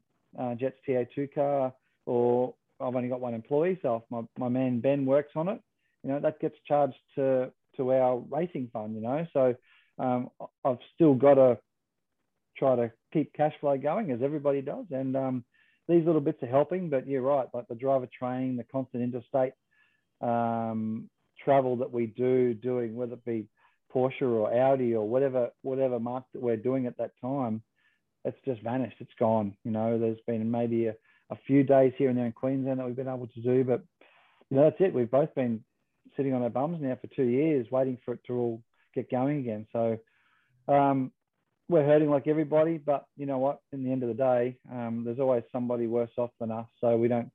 Jet's TA2 car, or I've only got one employee, so if my man Ben works on it, that gets charged to our racing fund, So I've still got to try to keep cash flow going, as everybody does. And these little bits are helping, but you're right, like the driver training, the constant interstate travel that we doing, whether it be Porsche or Audi or whatever mark that we're doing at that time, it's just vanished. It's gone. There's been maybe a few days here and there in Queensland that we've been able to do, but that's it. We've both been sitting on our bums now for 2 years waiting for it to all get going again. So we're hurting like everybody, but you know what, in the end of the day, there's always somebody worse off than us, so we don't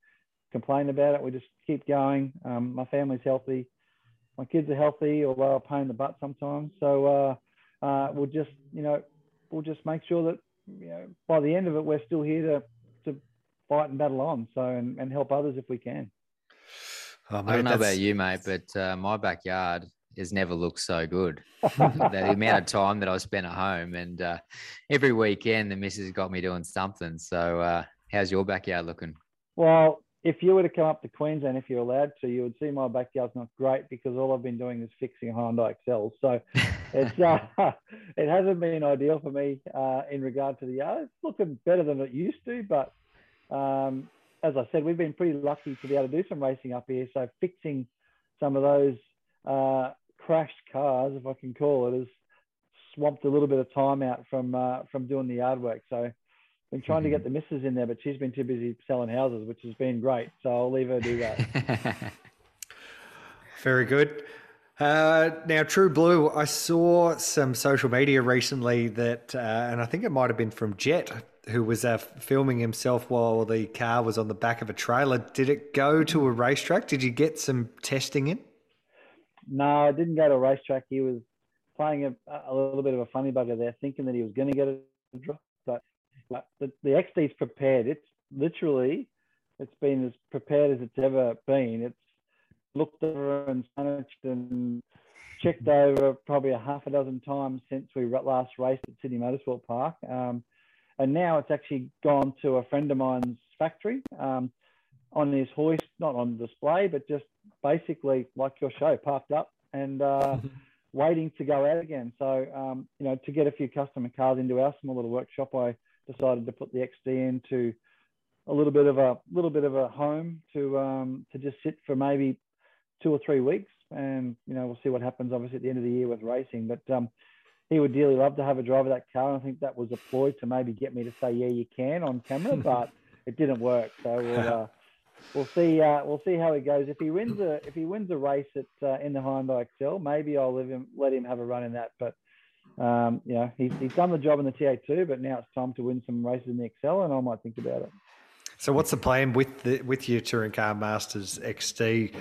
complain about it. We just keep going. My family's healthy, my kids are healthy, although I'm paying the butt sometimes, so we'll just make sure that by the end of it we're still here to fight and battle on, so and help others if we can. Oh, mate, I don't know about you, mate, but my backyard has never looked so good. The amount of time that I spent at home, and every weekend the missus got me doing something. So how's your backyard looking? Well, if you were to come up to Queensland, if you're allowed to, you would see my backyard's not great, because all I've been doing is fixing Hyundai Excel. So it's, it hasn't been ideal for me in regard to the yard. It's looking better than it used to, but as I said, we've been pretty lucky to be able to do some racing up here. So fixing some of those crashed cars, if I can call it, has swamped a little bit of time out from doing the yard work. So been trying to get the missus in there, but she's been too busy selling houses, which has been great. So I'll leave her do that. Very good. Now, True Blue, I saw some social media recently that, and I think it might have been from Jet, who was filming himself while the car was on the back of a trailer. Did it go to a racetrack? Did you get some testing in? No, I didn't go to a racetrack. He was playing a little bit of a funny bugger there, thinking that he was going to get a drop. But the XD's prepared. It's been as prepared as it's ever been. It's looked over and managed and checked over probably a half a dozen times since we last raced at Sydney Motorsport Park. And now it's actually gone to a friend of mine's factory on his hoist, not on display, but just basically like your show, parked up and waiting to go out again. So, to get a few customer cars into our small little workshop, I decided to put the XD into a little bit of a home to just sit for maybe 2 or 3 weeks, and you know, we'll see what happens obviously at the end of the year with racing. But he would dearly love to have a drive of that car, and I think that was a ploy to maybe get me to say, yeah, you can on camera, but it didn't work. So we'll see how it goes. If he wins a race at in the Hyundai Excel, maybe I'll let him have a run in that. But you know, he's done the job in the TA2, but now it's time to win some races in the Excel, and I might think about it. So what's the plan with your Touring Car Masters XD?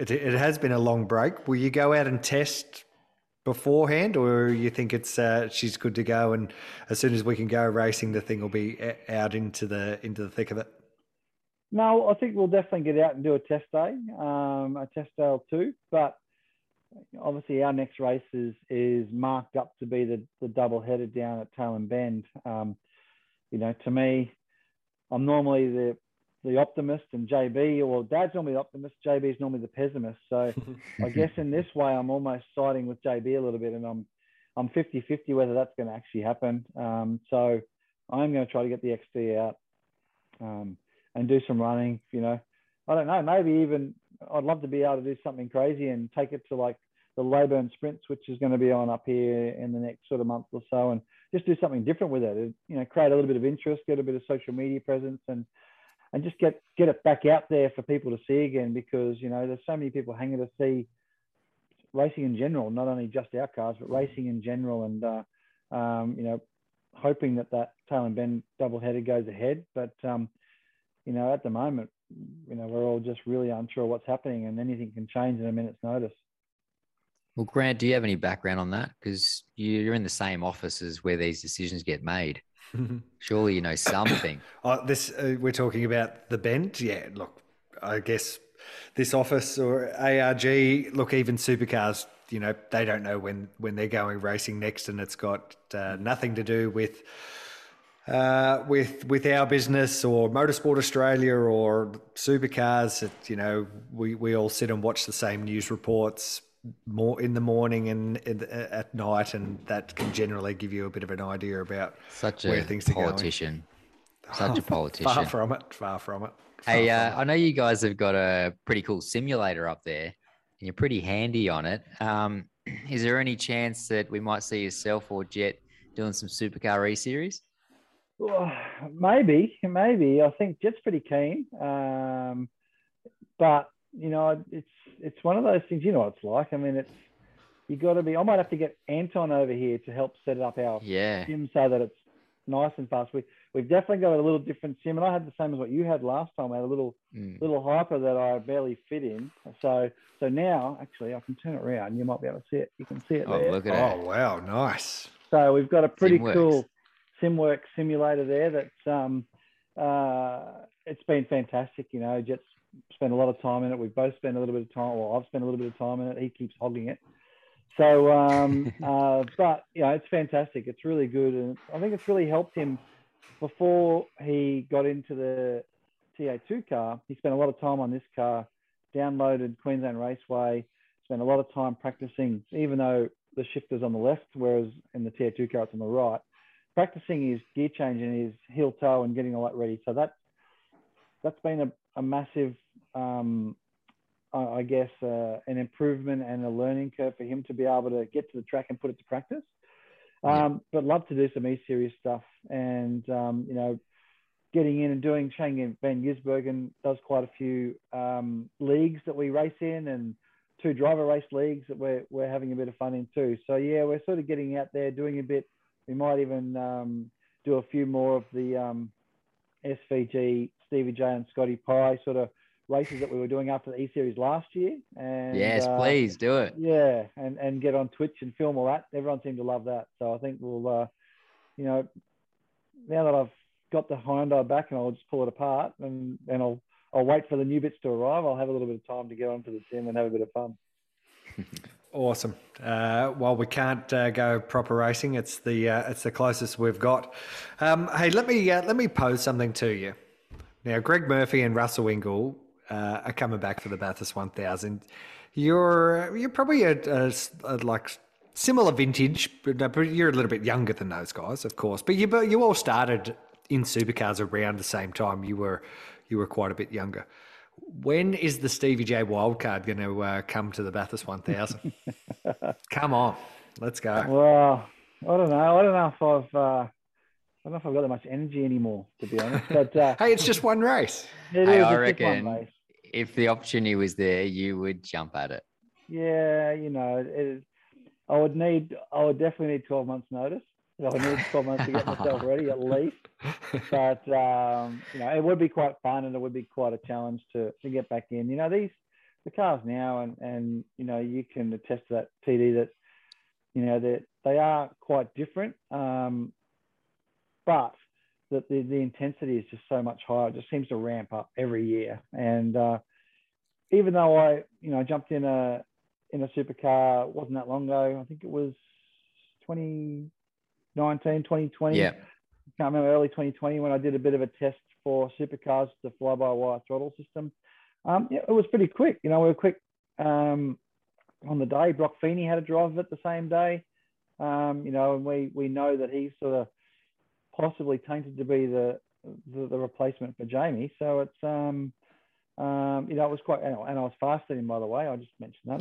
It has been a long break. Will you go out and test beforehand, or you think it's she's good to go, and as soon as we can go racing, the thing will be out into the thick of it? No, I think we'll definitely get out and do a test day, a test day or two. But obviously, our next race is marked up to be the double header down at Tail and Bend. You know, to me, I'm normally the optimist, and JB, or Dad's normally the optimist, JB's normally the pessimist. So I guess in this way, I'm almost siding with JB a little bit, and I'm 50-50 whether that's going to actually happen. So I'm going to try to get the XD out and do some running. You know, I don't know, maybe even I'd love to be able to do something crazy and take it to like the Leyburn Sprints, which is going to be on up here in the next sort of month or so, and just do something different with it. You know, create a little bit of interest, get a bit of social media presence, and just get it back out there for people to see again, because, you know, there's so many people hanging to see racing in general, not only just our cars, but racing in general. And, you know, hoping that Tail and Bend doubleheader goes ahead. But, you know, at the moment, you know, we're all just really unsure what's happening, and anything can change in a minute's notice. Well, Grant, do you have any background on that? Because you're in the same office as where these decisions get made. Surely you know something. We're talking about the Bend? Yeah, look, I guess this office or ARG, look, even supercars, you know, they don't know when they're going racing next, and it's got nothing to do with our business or Motorsport Australia or supercars. It, you know, we all sit and watch the same news reports, more in the morning and at night, and that can generally give you a bit of an idea about where things are going. Such a politician. Far from it. Hey, I know you guys have got a pretty cool simulator up there, and you're pretty handy on it. Is there any chance that we might see yourself or Jet doing some Supercar E-Series? Well, maybe. I think Jet's pretty keen, but you know, it's one of those things, you know what it's like. I mean, I might have to get Anton over here to help set up our sim so that it's nice and fast. We've definitely got a little different sim, and I had the same as what you had last time. I had a little hyper that I barely fit in. So now, actually, I can turn it around. You might be able to see it. You can see it there. Look at it. Oh, wow, nice. So we've got a pretty cool SimWorks simulator there that's it's been fantastic. You know, Jet's spend a lot of time in it. We've both spent a little bit of time, or I've spent a little bit of time in it. He keeps hogging it. So, but you know, it's fantastic. It's really good. And I think it's really helped him before he got into the TA2 car. He spent a lot of time on this car, downloaded Queensland Raceway, spent a lot of time practicing, even though the shifter's on the left, whereas in the TA2 car, it's on the right, practicing his gear change and his heel toe and getting all that ready. So that's been a massive, I guess, an improvement and a learning curve for him to be able to get to the track and put it to practice. But love to do some E-Series stuff, and, you know, getting in and doing, Shane Van Gisbergen does quite a few leagues that we race in, and 2 driver race leagues that we're having a bit of fun in too. So yeah, we're sort of getting out there doing a bit. We might even do a few more of the SVG, Stevie J and Scotty Pye sort of races that we were doing after the E-Series last year. And yes, please do it. Yeah, and get on Twitch and film all that. Everyone seemed to love that. So I think we'll, you know, now that I've got the Hyundai back, and I'll just pull it apart, and I'll wait for the new bits to arrive. I'll have a little bit of time to get onto the sim and have a bit of fun. Awesome. While we can't go proper racing, it's the closest we've got. Hey, let me pose something to you. Now, Greg Murphy and Russell Ingall are coming back for the Bathurst 1000. You're probably a like similar vintage, but you're a little bit younger than those guys, of course. But you all started in supercars around the same time. You were quite a bit younger. When is the Stevie J wildcard going to come to the Bathurst 1000? Come on, let's go. Well, I don't know. I don't know if I've got that much energy anymore, to be honest. But hey, it's just one race. I reckon if the opportunity was there, you would jump at it. Yeah, you know, I would definitely need 12 months notice. I would need 12 months to get myself ready, at least. But you know, it would be quite fun, and it would be quite a challenge to get back in. You know, the cars now, and you know, you can attest to that, TD, that you know that they are quite different. But that the intensity is just so much higher. It just seems to ramp up every year. And even though I, you know, jumped in a supercar wasn't that long ago. I think it was 2019, 2020. Yeah. I can't remember, early 2020, when I did a bit of a test for supercars, the fly-by-wire throttle system. Yeah, it was pretty quick. You know, we were quick on the day. Brock Feeney had a drive of it the same day. You know, and we know that he's sort of possibly tainted to be the replacement for Jamie. So it's you know, it was quite, and I was faster than him, by the way. I just mentioned that.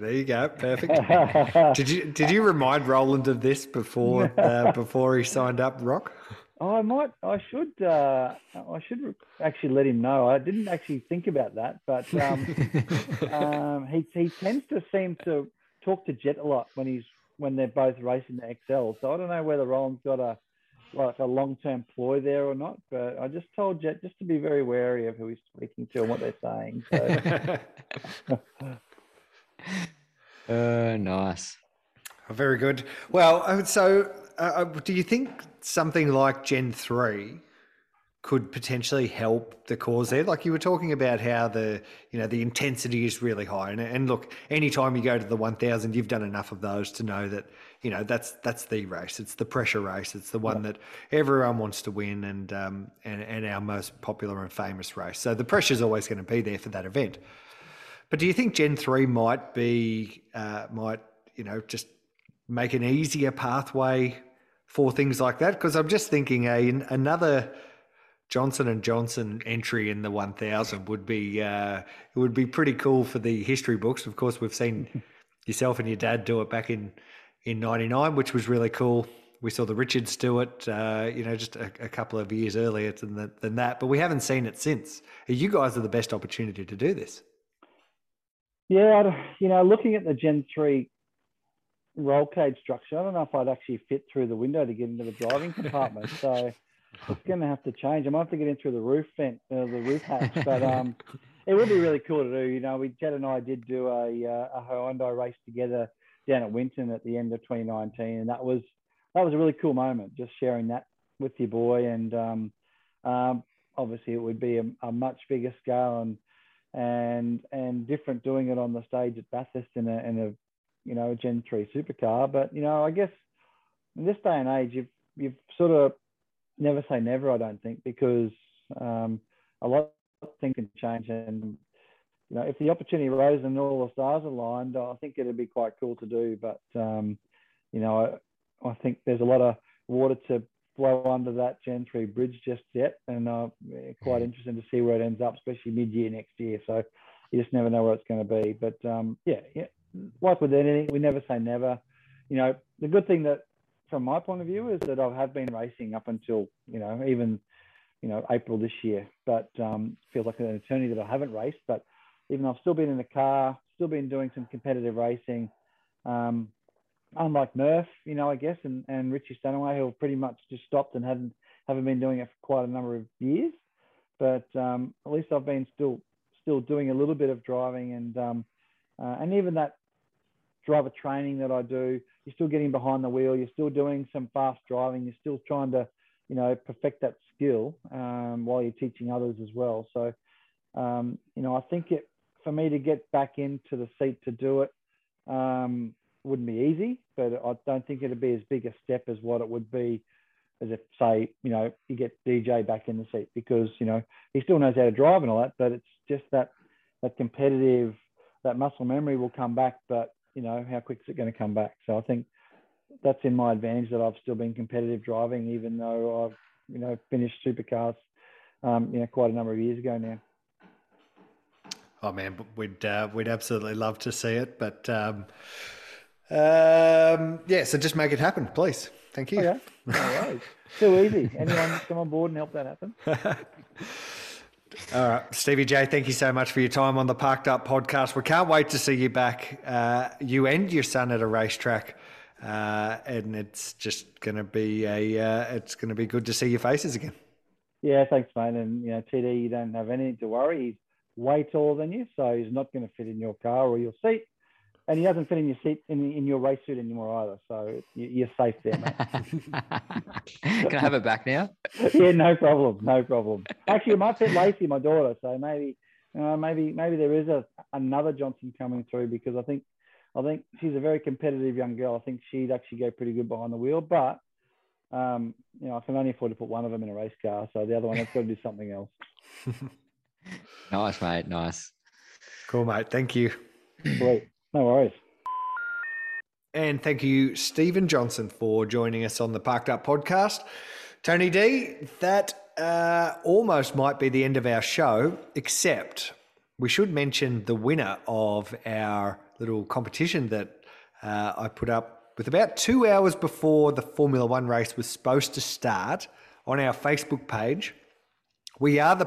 There you go, perfect. Did you remind Roland of this before he signed up, Rock? Oh, I should actually let him know. I didn't actually think about that, but he tends to seem to talk to Jet a lot when they're both racing the XL. So I don't know whether Roland's got a long-term ploy there or not, but I just told Jet just to be very wary of who he's speaking to and what they're saying. So. Nice. Very good. Well, so do you think something like Gen 3 could potentially help the cause there? Like you were talking about how the intensity is really high. And look, anytime you go to the 1000, you've done enough of those to know that, you know, that's the race. It's the pressure race. It's the one that everyone wants to win, and our most popular and famous race. So the pressure is always going to be there for that event. But do you think Gen 3 might be, just make an easier pathway for things like that? Because I'm just thinking another Johnson & Johnson entry in the 1000 would be it would be pretty cool for the history books. Of course, we've seen yourself and your dad do it back in 99, which was really cool. We saw the Richards do it, just a couple of years earlier than that, but we haven't seen it since. You guys are the best opportunity to do this. Yeah, you know, looking at the Gen 3 roll cage structure, I don't know if I'd actually fit through the window to get into the driving compartment, so... It's going to have to change. I might have to get in through the roof vent, the roof hatch. But it would be really cool to do. You know, Jed and I did do a Hyundai race together down at Winton at the end of 2019, and that was a really cool moment. Just sharing that with your boy, and obviously it would be a much bigger scale and different doing it on the stage at Bathurst in a you know, a Gen 3 supercar. But you know, I guess in this day and age, you've sort of never say never, I don't think, because a lot of things can change. And, you know, if the opportunity arose and all the stars aligned, I think it'd be quite cool to do. But, you know, I think there's a lot of water to blow under that Gen 3 bridge just yet. And quite interesting to see where it ends up, especially mid-year next year. So you just never know where it's going to be. But, yeah, like with anything, we never say never. You know, the good thing that, from my point of view, is that I have been racing up until, you know, even, you know, April this year, but feels like an eternity that I haven't raced. But even though I've still been in the car, still been doing some competitive racing, unlike Murph, you know, I guess, and Richie Stanaway, who pretty much just stopped and haven't been doing it for quite a number of years. But at least I've been still doing a little bit of driving, and even that driver training that I do, you're still getting behind the wheel, you're still doing some fast driving, you're still trying to, you know, perfect that skill while you're teaching others as well. So, you know, I think for me to get back into the seat to do it wouldn't be easy, but I don't think it'd be as big a step as what it would be as if, say, you know, you get DJ back in the seat, because, you know, he still knows how to drive and all that, but it's just that competitive, that muscle memory will come back, but you know, how quick is it going to come back? So I think that's in my advantage, that I've still been competitive driving, even though I've, you know, finished supercars, you know, quite a number of years ago now. Oh man, we'd absolutely love to see it, but yeah, so just make it happen, please. Thank you. Okay. No worries. Too easy. Anyone come on board and help that happen. All right, Stevie J, thank you so much for your time on the Parked Up podcast. We can't wait to see you back, you and your son at a racetrack, and it's just going to be it's going to be good to see your faces again. Yeah, thanks, mate. And, you know, TD, you don't have anything to worry. He's way taller than you, so he's not going to fit in your car or your seat. And he doesn't fit in your seat in your race suit anymore either. So you're safe there, mate. Can I have it back now? Yeah, no problem. No problem. Actually, it might fit Lacey, my daughter. So maybe there is another Johnson coming through, because I think she's a very competitive young girl. I think she'd actually go pretty good behind the wheel, but you know, I can only afford to put one of them in a race car. So the other one has got to do something else. Nice, mate. Nice. Cool, mate. Thank you. Great. No worries. And thank you, Stephen Johnson, for joining us on the Parked Up podcast. Tony D, that almost might be the end of our show, except we should mention the winner of our little competition that I put up with about 2 hours before the Formula One race was supposed to start on our Facebook page. We are the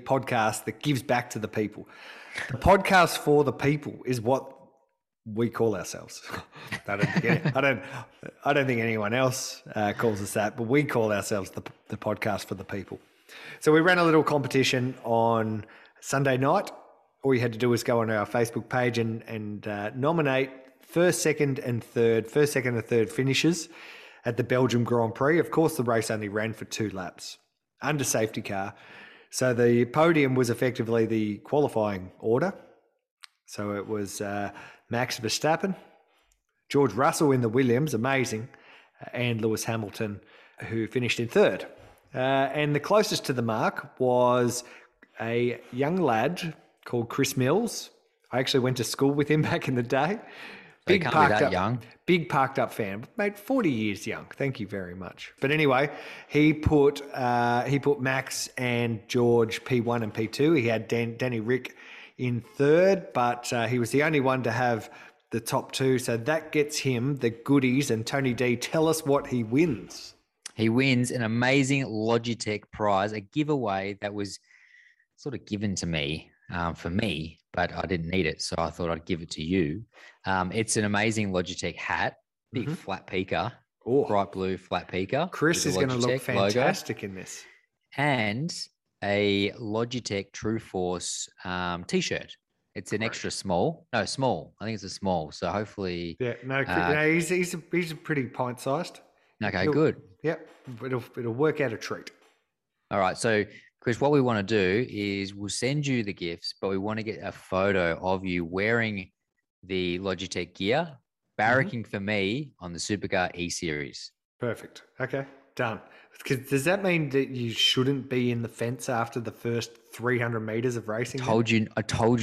podcast that gives back to the people. The podcast for the people is what we call ourselves. I don't think anyone else calls us that, but we call ourselves the podcast for the people. So we ran a little competition on Sunday night. All you had to do was go on our Facebook page and nominate first, second, and third finishers at the Belgium Grand Prix. Of course, the race only ran for 2 laps under safety car, so the podium was effectively the qualifying order. So it was Max Verstappen, George Russell in the Williams, amazing, and Lewis Hamilton, who finished in third. And the closest to the mark was a young lad called Chris Mills. I actually went to school with him back in the day. Big Parked Up fan, mate, 40 years young. Thank you very much. But anyway, he put Max and George P1 and P2. He had Danny Rick in third, but he was the only one to have the top 2. So that gets him the goodies. And Tony D, tell us what he wins. He wins an amazing Logitech prize, a giveaway that was sort of given to me, for me, but I didn't need it. So I thought I'd give it to you. It's an amazing Logitech hat, big flat peaker, bright blue flat peaker. Chris is going to look fantastic in this. And a Logitech True Force t-shirt. It's an extra small. No, small. I think it's a small. So hopefully... Yeah, no, he's pretty pint-sized. Okay, good. Yep, it'll work out a treat. All right, so Chris, what we want to do is we'll send you the gifts, but we want to get a photo of you wearing the Logitech gear, barracking for me on the Supercar E-Series. Perfect. Okay, done. Does that mean that you shouldn't be in the fence after the first 300 meters of racing? I told you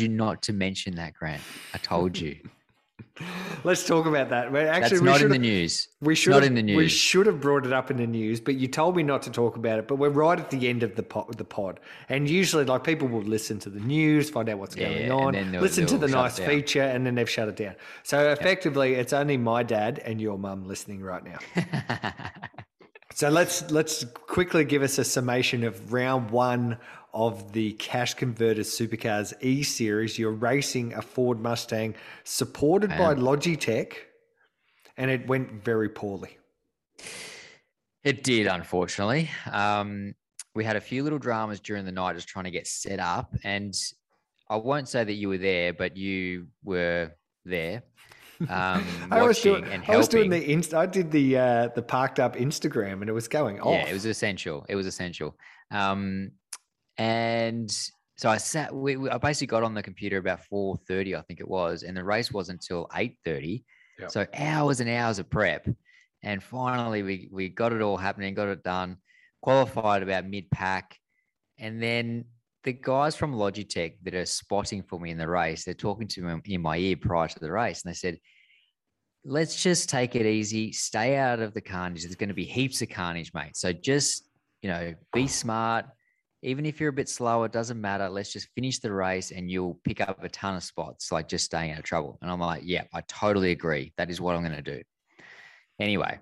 not to mention that, Grant. I told you. Let's talk about that. Actually, that's not in the news. We should have brought it up in the news, but you told me not to talk about it. But we're right at the end of the pod, and usually, like, people will listen to the news, find out what's going on, listen to the nice feature, and then they've shut it down. So effectively, it's only my dad and your mum listening right now. So let's quickly give us a summation of round 1 of the Cash Converters Supercars E-Series. You're racing a Ford Mustang supported by Logitech, and it went very poorly. It did, unfortunately. We had a few little dramas during the night just trying to get set up, and I won't say that you were there, but you were there. I did the Parked Up Instagram, and it was going off. Yeah, it was essential. And so I sat. I basically got on the computer about 4:30, I think it was, and the race wasn't until 8:30. Yep. So hours and hours of prep, and finally we got it all happening, got it done, qualified about mid-pack, and then the guys from Logitech that are spotting for me in the race, they're talking to me in my ear prior to the race, and they said, let's just take it easy. Stay out of the carnage. There's going to be heaps of carnage, mate. So just, you know, be smart. Even if you're a bit slower, it doesn't matter. Let's just finish the race and you'll pick up a ton of spots, like just staying out of trouble. And I'm like, yeah, I totally agree. That is what I'm going to do. Anyway,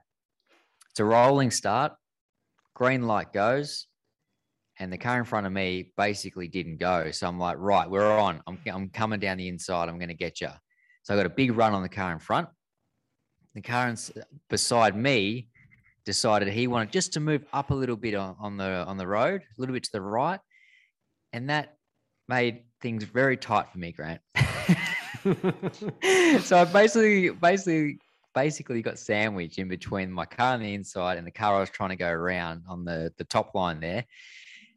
it's a rolling start. Green light goes. And the car in front of me basically didn't go. So I'm like, right, we're on. I'm coming down the inside. I'm going to get you. So I got a big run on the car in front. The car beside me decided he wanted just to move up a little bit on the road, a little bit to the right. And that made things very tight for me, Grant. So I basically got sandwiched in between my car on the inside and the car I was trying to go around on the top line there.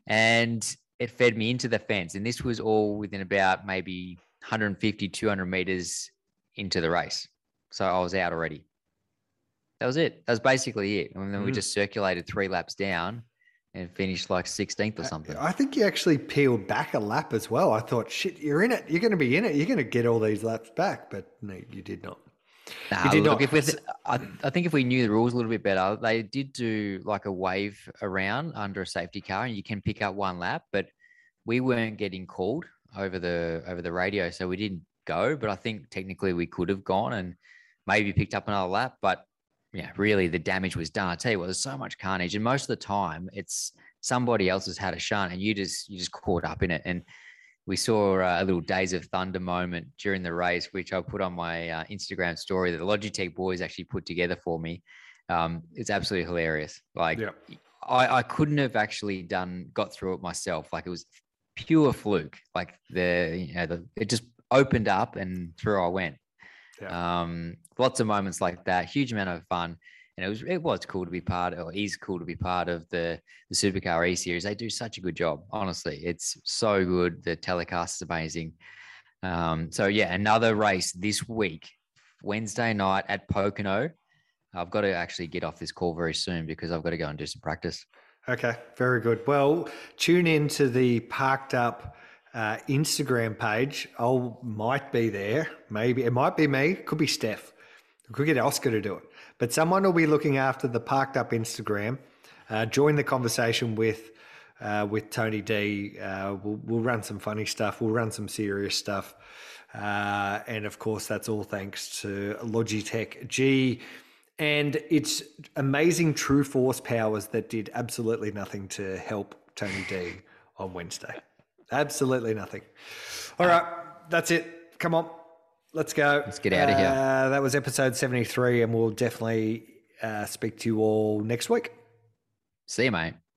And it fed me into the fence. And this was all within about maybe 150, 200 meters into the race. So I was out already. That was it. That was basically it. And then we just circulated 3 laps down and finished like 16th or something. I think you actually peeled back a lap as well. I thought, shit, you're in it. You're going to be in it. You're going to get all these laps back. But no, you did not. Nah, look, I think if we knew the rules a little bit better, they did do like a wave around under a safety car and you can pick up 1 lap, but we weren't getting called over the radio. So we didn't go, but I think technically we could have gone and maybe picked up another lap, but yeah, really the damage was done. I tell you what, there's so much carnage and most of the time it's somebody else has had a shunt and you just caught up in it. And we saw a little Days of Thunder moment during the race, which I put on my Instagram story that the Logitech boys actually put together for me. It's absolutely hilarious. Like yeah. I couldn't have actually got through it myself. Like it was pure fluke. Like it just opened up and through I went. Yeah. Lots of moments like that, huge amount of fun. And it was cool to be part of, or is cool to be part of the Supercar E Series. They do such a good job. Honestly, it's so good. The telecast is amazing. So yeah, another race this week, Wednesday night at Pocono. I've got to actually get off this call very soon because I've got to go and do some practice. Okay, very good. Well, tune in to the Parked Up Instagram page. I might be there. Maybe it might be me. Could be Steph. We could get Oscar to do it. But someone will be looking after the Parked Up Instagram. Join the conversation with Tony D. We'll run some funny stuff. We'll run some serious stuff. And, of course, that's all thanks to Logitech G. And it's amazing true force powers that did absolutely nothing to help Tony D on Wednesday. Absolutely nothing. All right, that's it. Come on. Let's go. Let's get out of here. That was episode 73, and we'll definitely speak to you all next week. See you, mate.